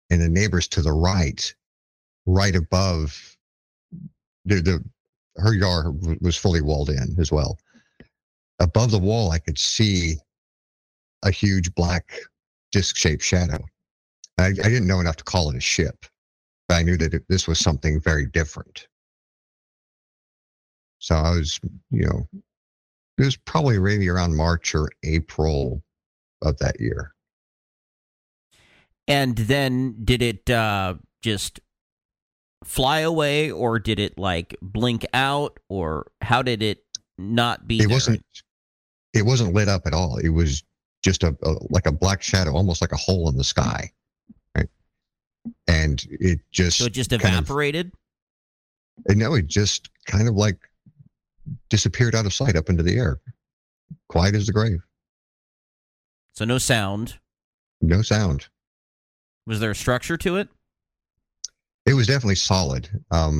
and the neighbors to the right above, her yard was fully walled in as well. Above the wall, I could see a huge black disc-shaped shadow. I didn't know enough to call it a ship, but I knew that this was something very different. So I was, it was probably maybe around March or April of that year. And then did it just fly away, or did it blink out, or how did it not be there? It wasn't lit up at all. It was just a black shadow, almost like a hole in the sky. Right? And it just... So it just evaporated? No, it just kind of disappeared out of sight up into the air, quiet as the grave. So no sound? No sound. Was there a structure to it? It was definitely solid. But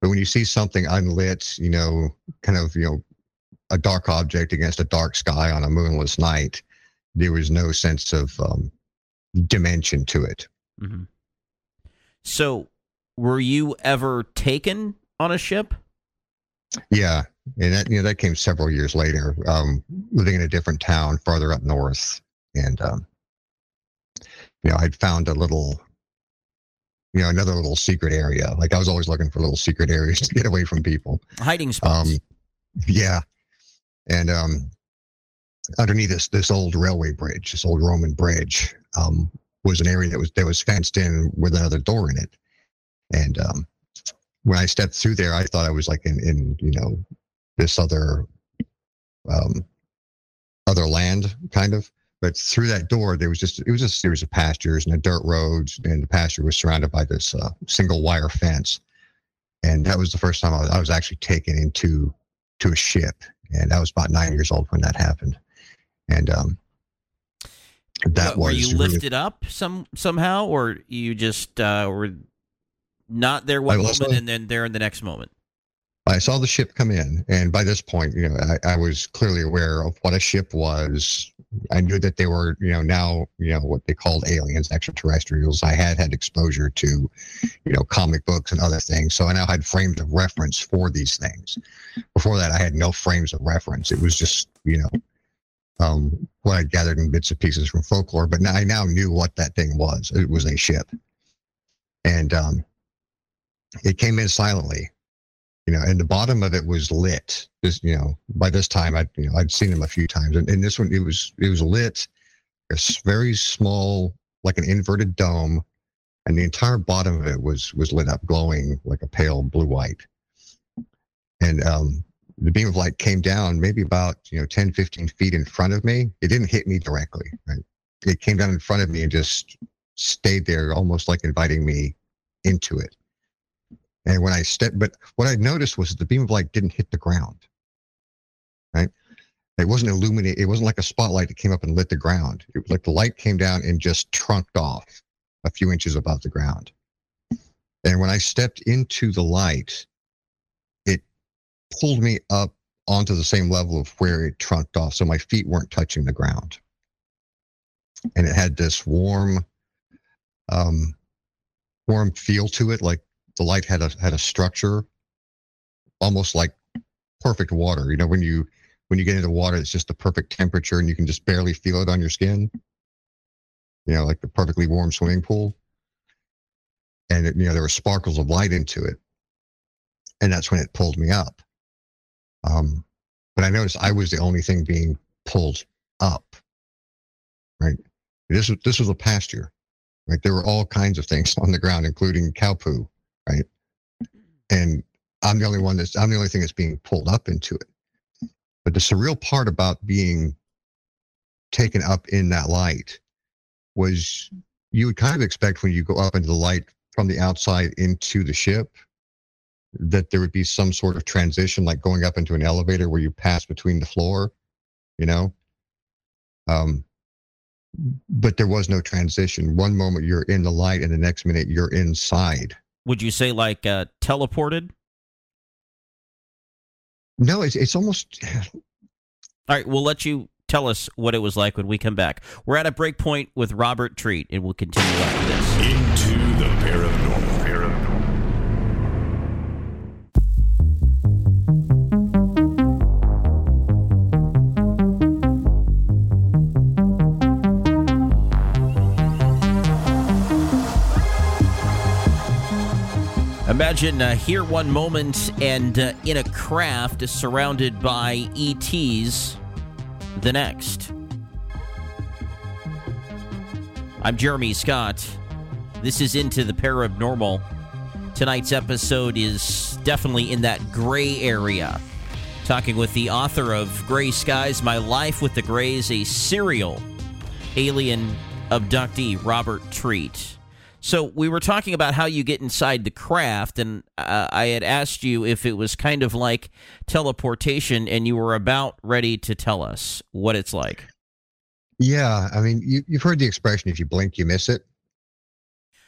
when you see something unlit, a dark object against a dark sky on a moonless night, there was no sense of dimension to it. Mm-hmm. So were you ever taken on a ship? Yeah. And that came several years later, living in a different town farther up north. And, I'd found a little, another little secret area. I was always looking for little secret areas to get away from people. Hiding spots. Yeah. And underneath this old railway bridge, this old Roman bridge, was an area that was fenced in with another door in it. And when I stepped through there, I thought I was in this other land kind of. But through that door, it was a series of pastures and dirt roads, and the pasture was surrounded by this single wire fence. And that was the first time I was actually taken into a ship. And I was about 9 years old when that happened. And were you lifted up somehow, or you just were not there one moment and then there in the next moment? I saw the ship come in, and by this point, I was clearly aware of what a ship was. I knew that they were, what they called aliens, extraterrestrials. I had exposure to, comic books and other things, so I now had frames of reference for these things. Before that, I had no frames of reference. It was just, what I gathered in bits and pieces from folklore. But now, I now knew what that thing was. It was a ship, and it came in silently. And the bottom of it was lit. This, by this time I'd seen them a few times, and this one it was lit, a very small, like an inverted dome, and the entire bottom of it was lit up, glowing like a pale blue white. And the beam of light came down maybe about 10, 15 feet in front of me. It didn't hit me directly. Right? It came down in front of me and just stayed there, almost like inviting me into it. And when I stepped, but what I noticed was that the beam of light didn't hit the ground, right? It wasn't illuminated. It wasn't like a spotlight that came up and lit the ground. It was like the light came down and just trunked off a few inches above the ground. And when I stepped into the light, it pulled me up onto the same level of where it trunked off. So my feet weren't touching the ground. And it had this warm feel to it, like the light had a structure, almost like perfect water. When you get into water, it's just the perfect temperature, and you can just barely feel it on your skin. Like the perfectly warm swimming pool. And there were sparkles of light into it, and that's when it pulled me up. But I noticed I was the only thing being pulled up. Right. This was a pasture. Like there were all kinds of things on the ground, including cow poo, right? And I'm the only thing that's being pulled up into it. But the surreal part about being taken up in that light was you would kind of expect when you go up into the light from the outside into the ship that there would be some sort of transition, like going up into an elevator where you pass between the floor, you know? But there was no transition. One moment you're in the light and the next minute you're inside. Would you say like teleported? No, it's almost... All right, we'll let you tell us what it was like when we come back. We're at a break point with Robert Treat, and we'll continue after this. Into the paranormal. Imagine here one moment and in a craft surrounded by ETs the next. I'm Jeremy Scott. This is Into the Paranormal. Tonight's episode is definitely in that gray area. Talking with the author of Gray Skies, My Life with the Grays, a serial alien abductee, Robert Treat. So we were talking about how you get inside the craft, and I had asked you if it was kind of like teleportation, and you were about ready to tell us what it's like. Yeah, I mean, you've heard the expression, if you blink, you miss it.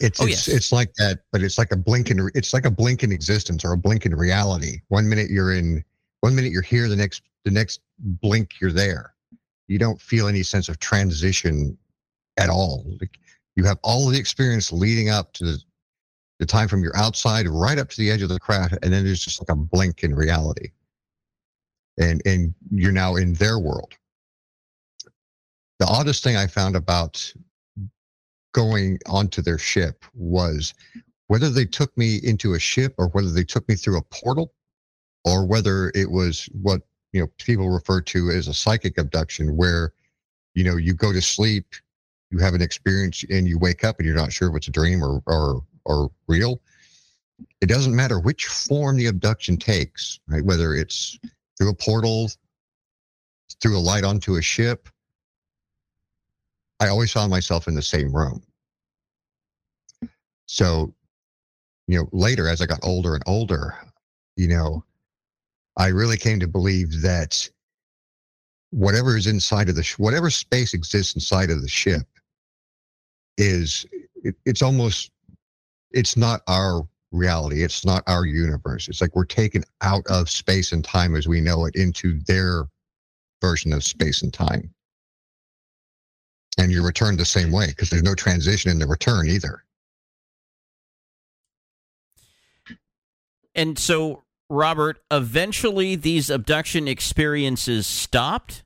It's like that, but it's like a blink in existence or a blink in reality. One minute you're here, the next blink you're there. You don't feel any sense of transition at all. You have all of the experience leading up to the time from your outside right up to the edge of the craft, and then there's just like a blink in reality. And you're now in their world. The oddest thing I found about going onto their ship was whether they took me into a ship or whether they took me through a portal or whether it was what people refer to as a psychic abduction, where you go to sleep, you have an experience and you wake up and you're not sure if it's a dream or real. It doesn't matter which form the abduction takes, right? Whether it's through a portal, through a light onto a ship, I always found myself in the same room. So, later as I got older and older, I really came to believe that whatever is inside of whatever space exists inside of the ship, it's not our reality. It's not our universe. It's like we're taken out of space and time as we know it into their version of space and time. And you're returned the same way because there's no transition in the return either. And so, Robert, eventually these abduction experiences stopped?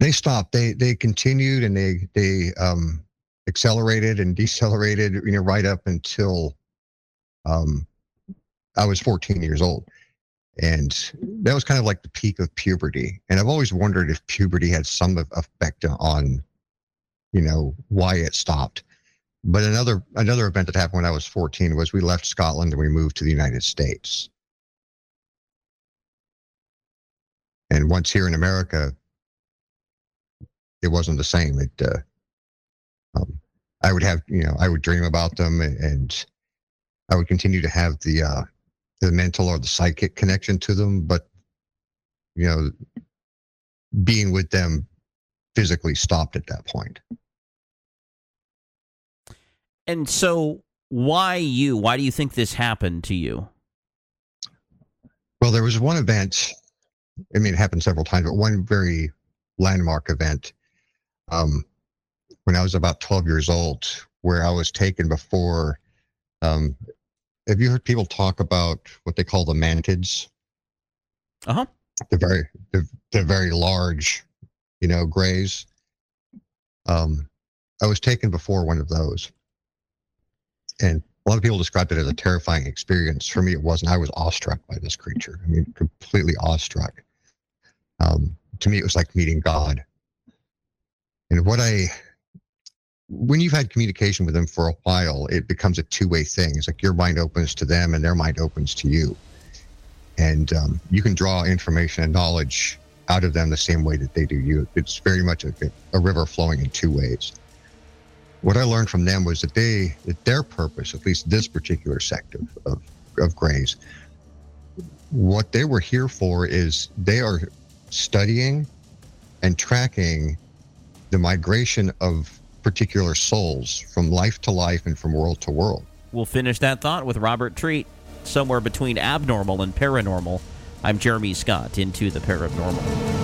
They stopped. They continued and they accelerated and decelerated, right up until I was 14 years old. And that was kind of like the peak of puberty. And I've always wondered if puberty had some effect on, why it stopped. But another event that happened when I was 14 was we left Scotland and we moved to the United States. And once here in America, it wasn't the same. I would have, I would dream about them, and I would continue to have the mental or the psychic connection to them. But, being with them physically stopped at that point. And so why do you think this happened to you? Well, there was one event, it happened several times, but one very landmark event when I was about 12 years old, where I was taken before, have you heard people talk about what they call the mantids? Uh-huh. The very large, grays. I was taken before one of those. And a lot of people described it as a terrifying experience. For me, it wasn't. I was awestruck by this creature. Completely awestruck. To me, it was like meeting God. And what I when you've had communication with them for a while, it becomes a two-way thing. It's like your mind opens to them and their mind opens to you. And you can draw information and knowledge out of them the same way that they do you. It's very much a river flowing in two ways. What I learned from them was that their purpose, at least this particular sector of Grays, what they were here for is they are studying and tracking the migration of particular souls from life to life and from world to world. We'll finish that thought with Robert Treat, somewhere between abnormal and paranormal. I'm Jeremy Scott, Into the Paranormal.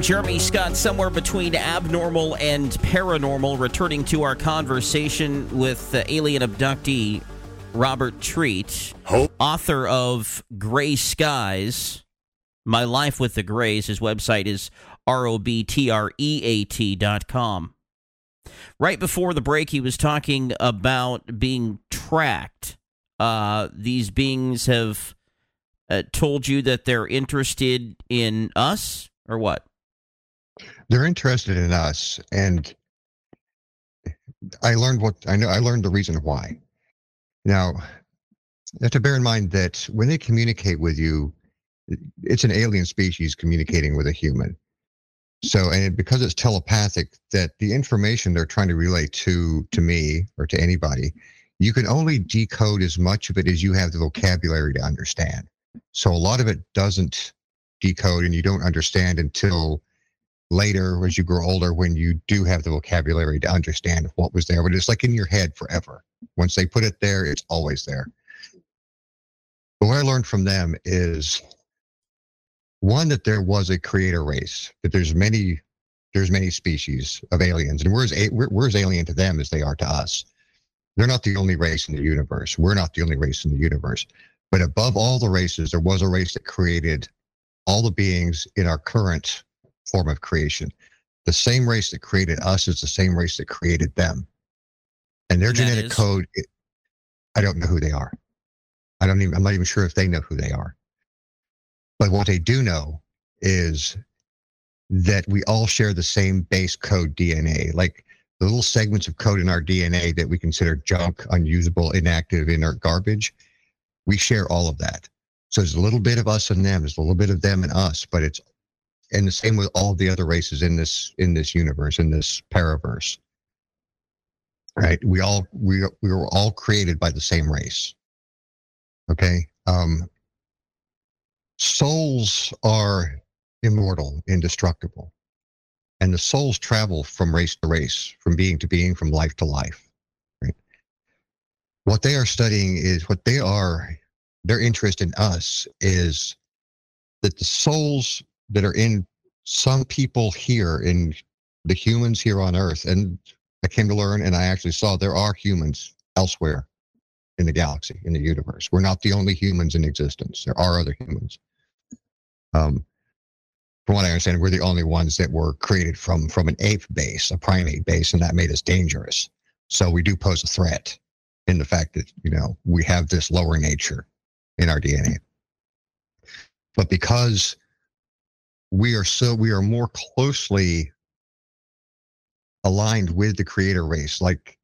Jeremy Scott, somewhere between abnormal and paranormal, returning to our conversation with alien abductee Robert Treat, author of Gray Skies, My Life with the Grays. His website is robtreat.com. Right before the break, he was talking about being tracked. These beings have told you that they're interested in us, or what? They're interested in us, and I learned what I know. I learned the reason why. Now, you have to bear in mind that when they communicate with you, it's an alien species communicating with a human. So, and because it's telepathic, that the information they're trying to relay to me or to anybody, you can only decode as much of it as you have the vocabulary to understand. So, a lot of it doesn't decode, and you don't understand until later, as you grow older, when you do have the vocabulary to understand what was there. But it's like in your head forever. Once they put it there, it's always there. But what I learned from them is, one, that there was a creator race, that there's many species of aliens, and we're as alien to them as they are to us. They're not the only race in the universe. We're not the only race in the universe. But above all the races, there was a race that created all the beings in our current form of creation. The same race that created us is the same race that created them. And their genetic code, I don't know who they are. I'm not even sure if they know who they are. But what they do know is that we all share the same base code DNA, like the little segments of code in our DNA that we consider junk, unusable, inactive, inert garbage. We share all of that. So there's a little bit of us and them, there's a little bit of them and us, but it's and the same with all the other races in this universe, in this paraverse, right? We were all created by the same race. Okay, souls are immortal, indestructible, and the souls travel from race to race, from being to being, from life to life. Right? What they are studying is what they are. Their interest in us is that the souls that are in some people here, in the humans here on Earth. And I came to learn, and I actually saw, there are humans elsewhere in the galaxy, in the universe. We're not the only humans in existence. There are other humans. From what I understand, we're the only ones that were created from an ape base, a primate base, and that made us dangerous. So we do pose a threat in the fact that, you know, we have this lower nature in our DNA. But because we are more closely aligned with the creator race. Like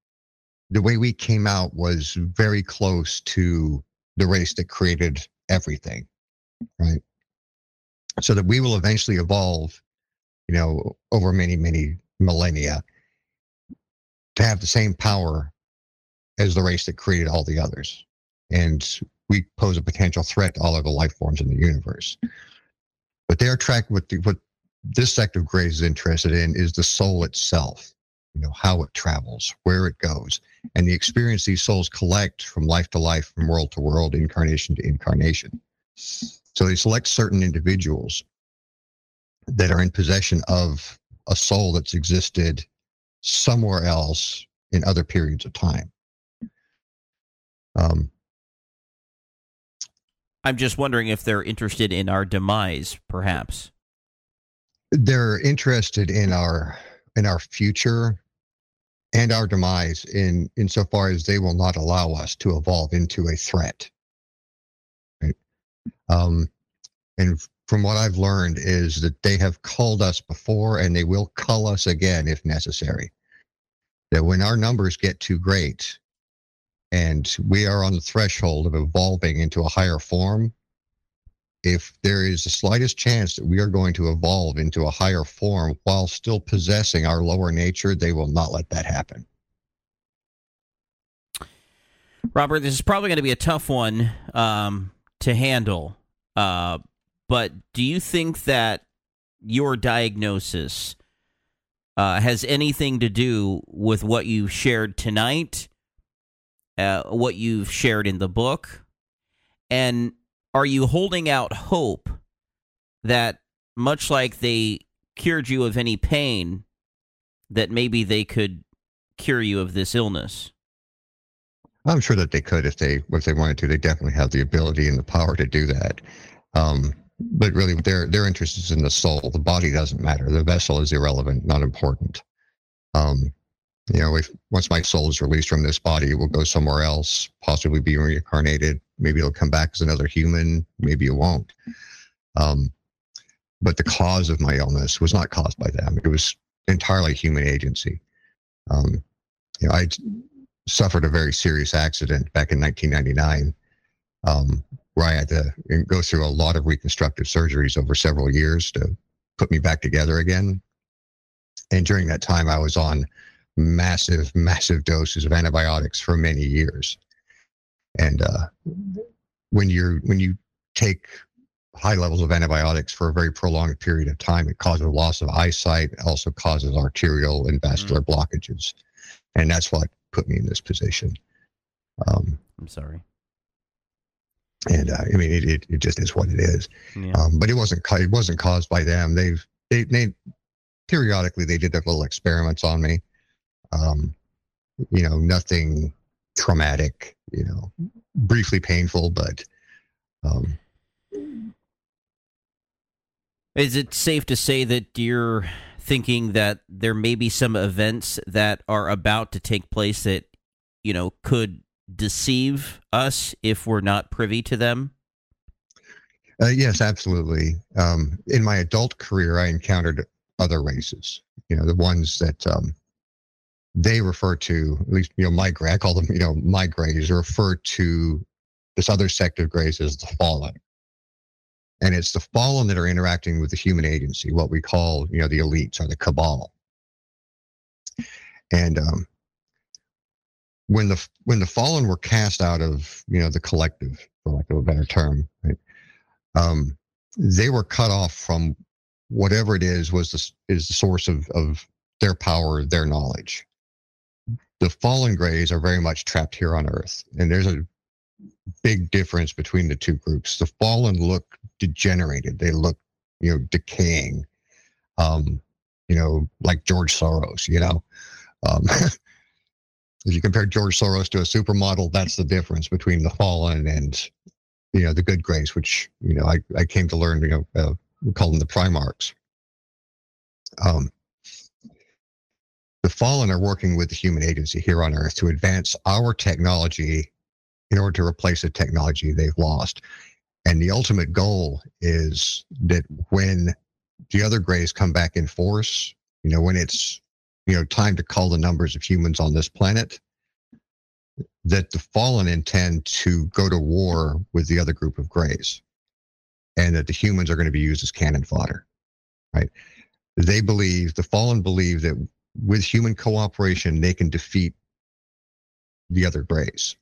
the way we came out was very close to the race that created everything, right? So that we will eventually evolve, you know, over many, many millennia to have the same power as the race that created all the others. And we pose a potential threat to all of the life forms in the universe. But they are tracked with what this sector of Grays is interested in is the soul itself, you know, how it travels, where it goes, and the experience these souls collect from life to life, from world to world, incarnation to incarnation. So they select certain individuals that are in possession of a soul that's existed somewhere else in other periods of time. I'm just wondering if they're interested in our demise, perhaps. They're interested in our future and our demise insofar as they will not allow us to evolve into a threat. Right? And from what I've learned is that they have culled us before, and they will cull us again if necessary. That when our numbers get too great and we are on the threshold of evolving into a higher form, if there is the slightest chance that we are going to evolve into a higher form while still possessing our lower nature, they will not let that happen. Robert, this is probably going to be a tough one to handle. But do you think that your diagnosis has anything to do with what you've shared tonight, what you've shared in the book? And are you holding out hope that, much like they cured you of any pain, that maybe they could cure you of this illness? I'm sure that they could if they wanted to. They definitely have the ability and the power to do that. But really, their interest is in the soul. The body doesn't matter. The vessel is irrelevant, not important. Once my soul is released from this body, it will go somewhere else, possibly be reincarnated. Maybe it'll come back as another human. Maybe it won't. But the cause of my illness was not caused by them. It was entirely human agency. I suffered a very serious accident back in 1999. Where I had to go through a lot of reconstructive surgeries over several years to put me back together again. And during that time, I was on massive, massive doses of antibiotics for many years. And when you take high levels of antibiotics for a very prolonged period of time, it causes loss of eyesight, also causes arterial and vascular blockages. And that's what put me in this position. I'm sorry. And it just is what it is. Yeah. But it wasn't caused by them. They periodically they did their little experiments on me. Nothing traumatic. Briefly painful, but. Is it safe to say that you're thinking that there may be some events that are about to take place that could deceive us if we're not privy to them? Yes, absolutely. In my adult career, I encountered other races, the ones that they refer to, at least, my gray, I call them, my grays, refer to this other sect of grays as the fallen. And it's the fallen that are interacting with the human agency, what we call, the elites or the cabal. And when the fallen were cast out of, the collective, for lack of a better term, right, they were cut off from whatever it is the source of their power, their knowledge. The fallen grays are very much trapped here on Earth, and there's a big difference between the two groups. The fallen look degenerated; they look, decaying, like George Soros, If you compare George Soros to a supermodel, that's the difference between the fallen and, the good grays, which, I came to learn, we call them the Primarchs. The fallen are working with the human agency here on Earth to advance our technology in order to replace the technology they've lost. And the ultimate goal is that when the other grays come back in force, when it's time to call the numbers of humans on this planet, that the fallen intend to go to war with the other group of grays, and that the humans are going to be used as cannon fodder, right? The fallen believe that with human cooperation, they can defeat the other grays.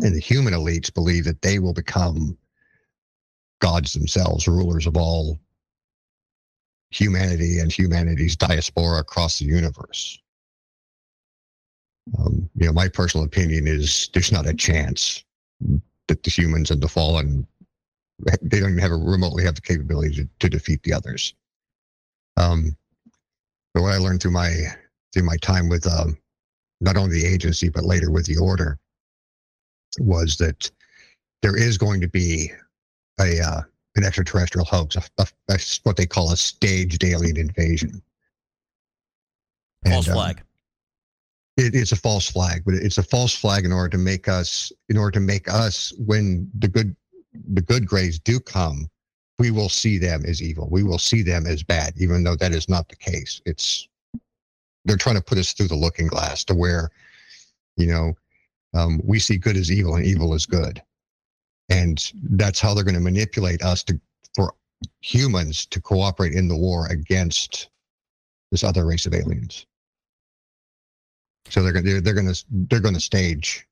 And the human elites believe that they will become gods themselves, rulers of all humanity and humanity's diaspora across the universe. My personal opinion is there's not a chance that the humans and the fallen, they don't even remotely have the capability to defeat the others. But what I learned through my time with not only the agency, but later with the order, was that there is going to be an extraterrestrial hoax, what they call a staged alien invasion. False flag. It's a false flag, but it's a false flag in order to make us, when the good grays do come, we will see them as evil. We will see them as bad, even though that is not the case. They're trying to put us through the looking glass to where, we see good as evil and evil as good. And that's how they're going to manipulate us for humans to cooperate in the war against this other race of aliens. So they're going to stage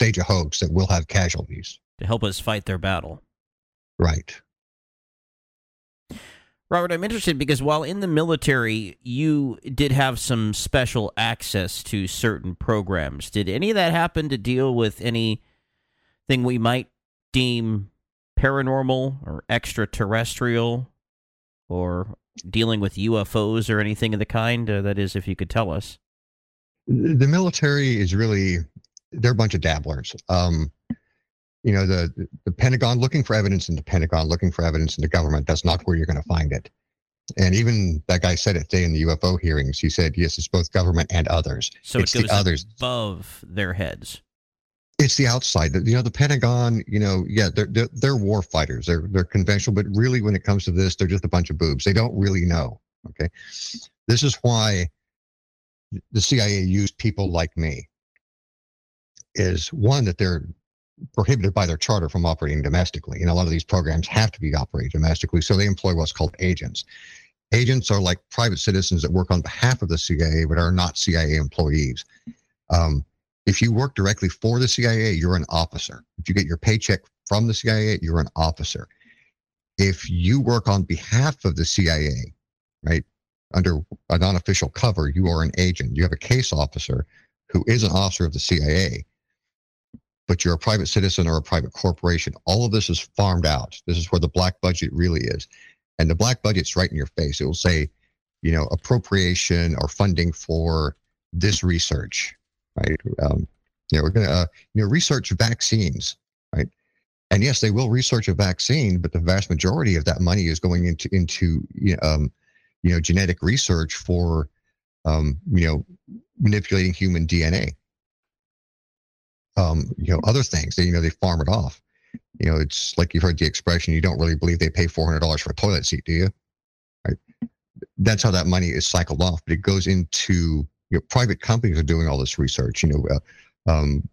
a hoax that will have casualties to help us fight their battle. Right. Robert, I'm interested because while in the military, you did have some special access to certain programs. Did any of that happen to deal with anything we might deem paranormal or extraterrestrial or dealing with UFOs or anything of the kind? That is, if you could tell us. The military is really, they're a bunch of dabblers. The Pentagon, looking for evidence in the Pentagon, looking for evidence in the government, that's not where you're going to find it. And even that guy said it today in the UFO hearings. He said, yes, it's both government and others. So it's it goes above their heads. It's the outside. The Pentagon, they're war fighters. They're conventional, but really when it comes to this, they're just a bunch of boobs. They don't really know, okay? This is why the CIA used people like me is, one, that they're prohibited by their charter from operating domestically. And a lot of these programs have to be operated domestically, so they employ what's called agents. Agents are like private citizens that work on behalf of the CIA but are not CIA employees. If you work directly for the CIA, you're an officer. If you get your paycheck from the CIA, you're an officer. If you work on behalf of the CIA, right, under a non-official cover, you are an agent. You have a case officer who is an officer of the CIA, but you're a private citizen or a private corporation. All of this is farmed out. This is where the black budget really is. And the black budget's right in your face. It will say, appropriation or funding for this research, right? We're going to, research vaccines, right? And yes, they will research a vaccine, but the vast majority of that money is going into genetic research for, manipulating human DNA. Other things that, they farm it off. It's like you've heard the expression, you don't really believe they pay $400 for a toilet seat, do you? Right? That's how that money is cycled off, but it goes into, private companies are doing all this research, Boeing,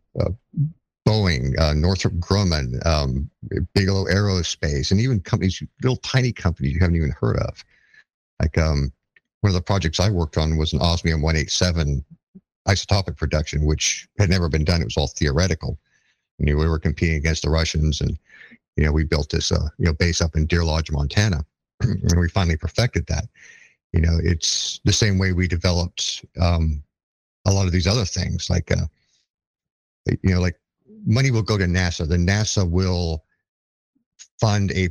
Northrop Grumman, Bigelow Aerospace, and even companies, little tiny companies you haven't even heard of. Like one of the projects I worked on was an osmium-187 isotopic production, which had never been done. It was all theoretical. We were competing against the Russians, and we built this base up in Deer Lodge, Montana, and we finally perfected that. It's the same way we developed a lot of these other things, like like money will go to NASA. The NASA will fund a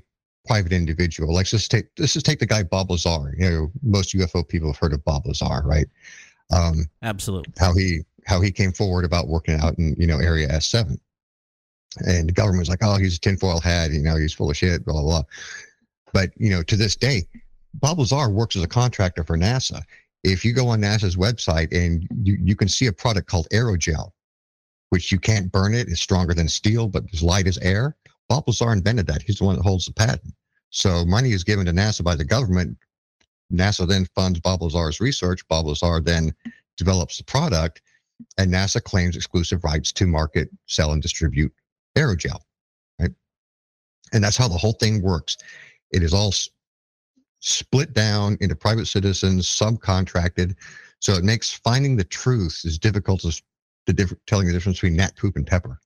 private individual. Like let's just take the guy Bob Lazar. Most UFO people have heard of Bob Lazar, right? Absolutely. How he came forward about working out in Area S7, and the government was like, oh, he's a tinfoil hat, he's full of shit, blah blah blah. But to this day, Bob Lazar works as a contractor for NASA. If you go on NASA's website and you can see a product called aerogel, which you can't burn it. It's stronger than steel, but as light as air. Bob Lazar invented that. He's the one that holds the patent. So money is given to NASA by the government. NASA then funds Bob Lazar's research. Bob Lazar then develops the product, and NASA claims exclusive rights to market, sell, and distribute aerogel. Right? And that's how the whole thing works. It is all split down into private citizens, subcontracted. So it makes finding the truth as difficult as telling the difference between gnat poop and pepper.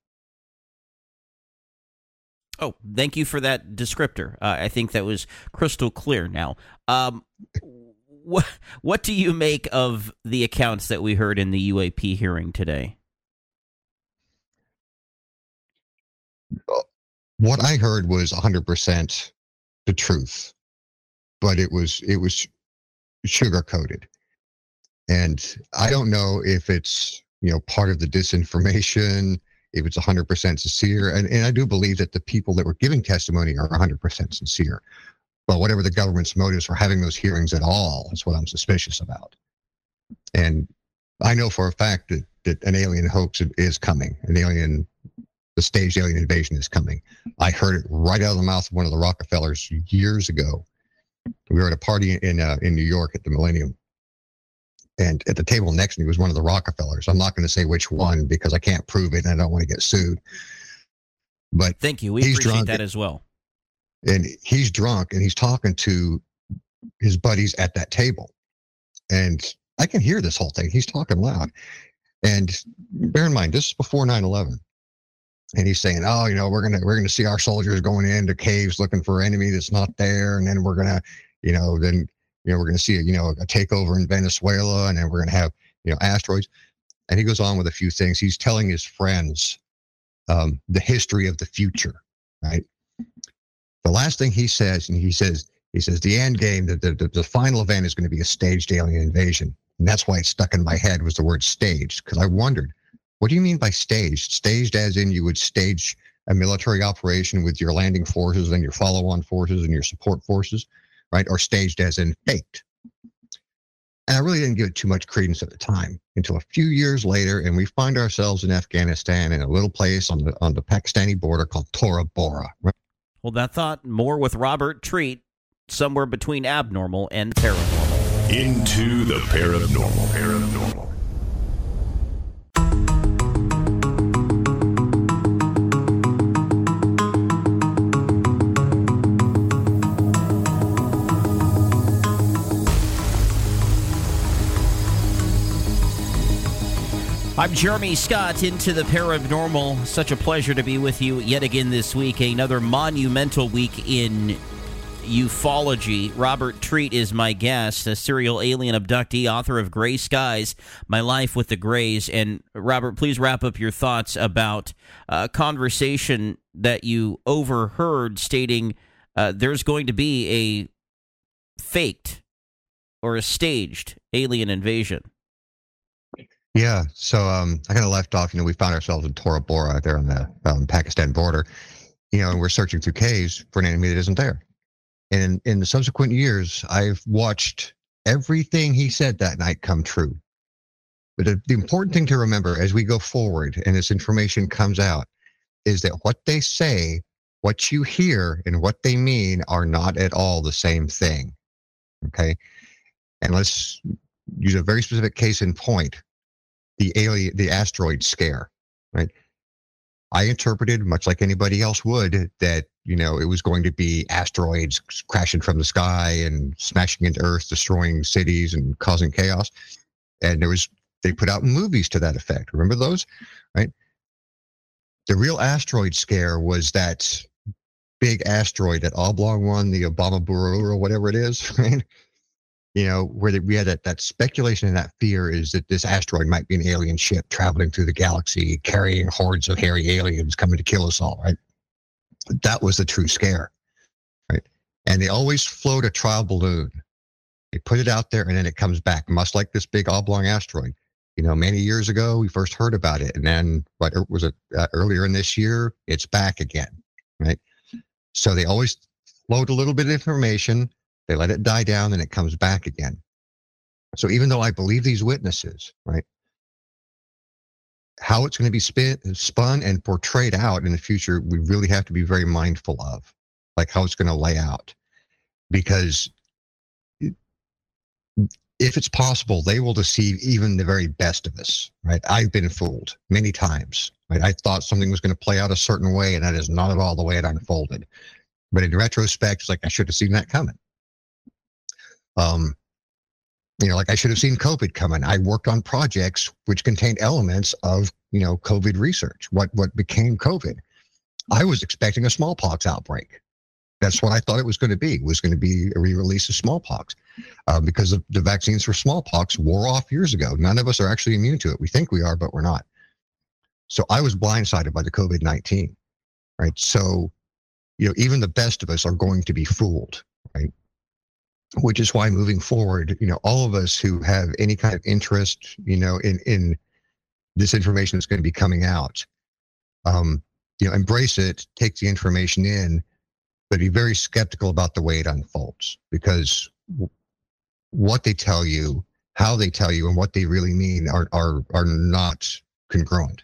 Oh, thank you for that descriptor. I think that was crystal clear now. What do you make of the accounts that we heard in the UAP hearing today? What I heard was 100% the truth, but it was sugar-coated. And I don't know if it's part of the disinformation, if it's 100% sincere. And I do believe that the people that were giving testimony are 100% sincere. But whatever the government's motives for having those hearings at all is what I'm suspicious about. And I know for a fact that an alien hoax is coming. The staged alien invasion is coming. I heard it right out of the mouth of one of the Rockefellers years ago. We were at a party in New York at the Millennium. And at the table next to me was one of the Rockefellers. I'm not going to say which one because I can't prove it and I don't want to get sued. But thank you. We appreciate that as well. And he's drunk and he's talking to his buddies at that table. And I can hear this whole thing. He's talking loud. And bear in mind, this is before 9/11. And he's saying, "Oh, we're gonna see our soldiers going into caves looking for enemy that's not there, and then we're gonna see a takeover in Venezuela, and then we're gonna have asteroids." And he goes on with a few things. He's telling his friends the history of the future, right? The last thing he says, the end game, the final event is going to be a staged alien invasion, and that's why it stuck in my head was the word staged, because I wondered, what do you mean by staged? Staged as in you would stage a military operation with your landing forces and your follow-on forces and your support forces, right? Or staged as in faked. And I really didn't give it too much credence at the time until a few years later, and we find ourselves in Afghanistan in a little place on the Pakistani border called Tora Bora. Right? Hold that thought. More with Robert Treat, somewhere between abnormal and paranormal. Into the paranormal. I'm Jeremy Scott, Into the Paranormal. Such a pleasure to be with you yet again this week. Another monumental week in ufology. Robert Treat is my guest, a serial alien abductee, author of Gray Skies, My Life with the Grays. And Robert, please wrap up your thoughts about a conversation that you overheard stating there's going to be a faked or a staged alien invasion. Yeah, so I kind of left off. We found ourselves in Tora Bora, there on the Pakistan border. And we're searching through caves for an enemy that isn't there. And in the subsequent years, I've watched everything he said that night come true. But the important thing to remember as we go forward and this information comes out is that what they say, what you hear, and what they mean are not at all the same thing. Okay, and let's use a very specific case in point. The asteroid scare, right? I interpreted, much like anybody else would, that it was going to be asteroids crashing from the sky and smashing into Earth, destroying cities and causing chaos. And they put out movies to that effect. Remember those, right? The real asteroid scare was that big asteroid, that oblong one, the Obama-Buru or whatever it is, right? Where we had that speculation and that fear is that this asteroid might be an alien ship traveling through the galaxy, carrying hordes of hairy aliens coming to kill us all, right? That was the true scare, right? And they always float a trial balloon. They put it out there and then it comes back, much like this big oblong asteroid. Many years ago, we first heard about it. And then, earlier in this year, it's back again, right? So they always float a little bit of information. They let it die down and it comes back again. So even though I believe these witnesses, right, how it's going to be spun and portrayed out in the future, we really have to be very mindful of, like how it's going to lay out. Because if it's possible, they will deceive even the very best of us, right? I've been fooled many times, right? I thought something was going to play out a certain way and that is not at all the way it unfolded. But in retrospect, it's like I should have seen that coming. I should have seen COVID coming. I worked on projects which contained elements of, COVID research, what became COVID. I was expecting a smallpox outbreak. That's what I thought it was going to be a re-release of smallpox because the vaccines for smallpox wore off years ago. None of us are actually immune to it. We think we are, but we're not. So I was blindsided by the COVID-19, right? So, even the best of us are going to be fooled, right? Which is why moving forward, all of us who have any kind of interest, in this information that's going to be coming out, embrace it, take the information in, but be very skeptical about the way it unfolds, because what they tell you, how they tell you, and what they really mean are not congruent.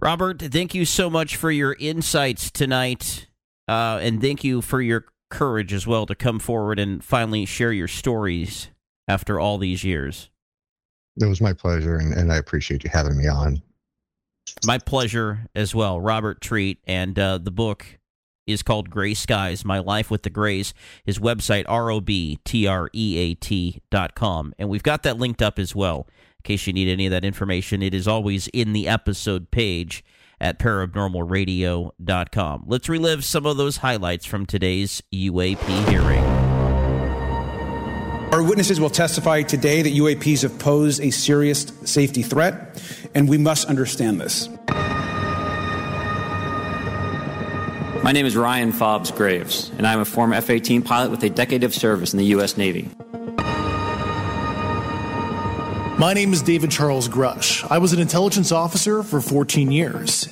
Robert, thank you so much for your insights tonight, and thank you for your courage as well to come forward and finally share your stories after all these years. It was my pleasure, and I appreciate you having me on. My pleasure as well, Robert Treat, and the book is called Gray Skies, My Life with the Grays. His website, robtreat.com, and we've got that linked up as well. In case you need any of that information, it is always in the episode page at paranormalradio.com. Let's relive some of those highlights from today's UAP hearing. Our witnesses will testify today that UAPs have posed a serious safety threat, and we must understand this. My name is Ryan Fobbs Graves, and I'm a former F-18 pilot with a decade of service in the U.S. Navy. My name is David Charles Grush. I was an intelligence officer for 14 years.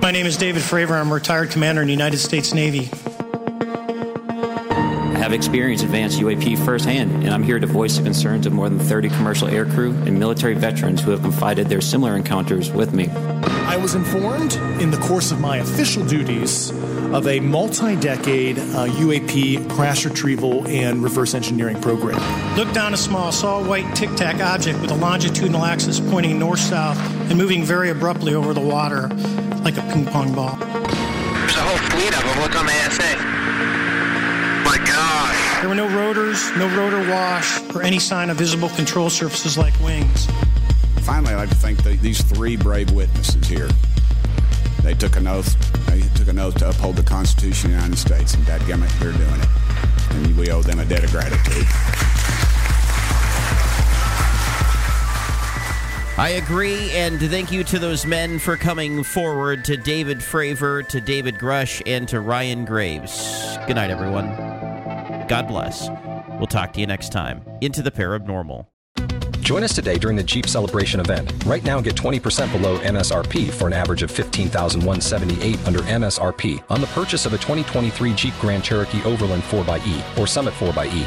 My name is David Fravor. I'm a retired commander in the United States Navy. I have experienced advanced UAP firsthand, and I'm here to voice the concerns of more than 30 commercial aircrew and military veterans who have confided their similar encounters with me. I was informed in the course of my official duties of a multi-decade UAP crash retrieval and reverse engineering program. Looked down a small, saw-white tic-tac object with a longitudinal axis pointing north-south and moving very abruptly over the water like a ping-pong ball. There's a whole fleet of them. Look on the ASA. My gosh. There were no rotors, no rotor wash, or any sign of visible control surfaces like wings. Finally, I'd like to thank these three brave witnesses here. They took an oath. They took an oath to uphold the Constitution of the United States, and dadgummit, they're doing it. And we owe them a debt of gratitude. I agree, and thank you to those men for coming forward, to David Fravor, to David Grush, and to Ryan Graves. Good night, everyone. God bless. We'll talk to you next time. Into the Paranormal. Join us today during the Jeep Celebration event. Right now, get 20% below MSRP for an average of $15,178 under MSRP on the purchase of a 2023 Jeep Grand Cherokee Overland 4xE or Summit 4xE.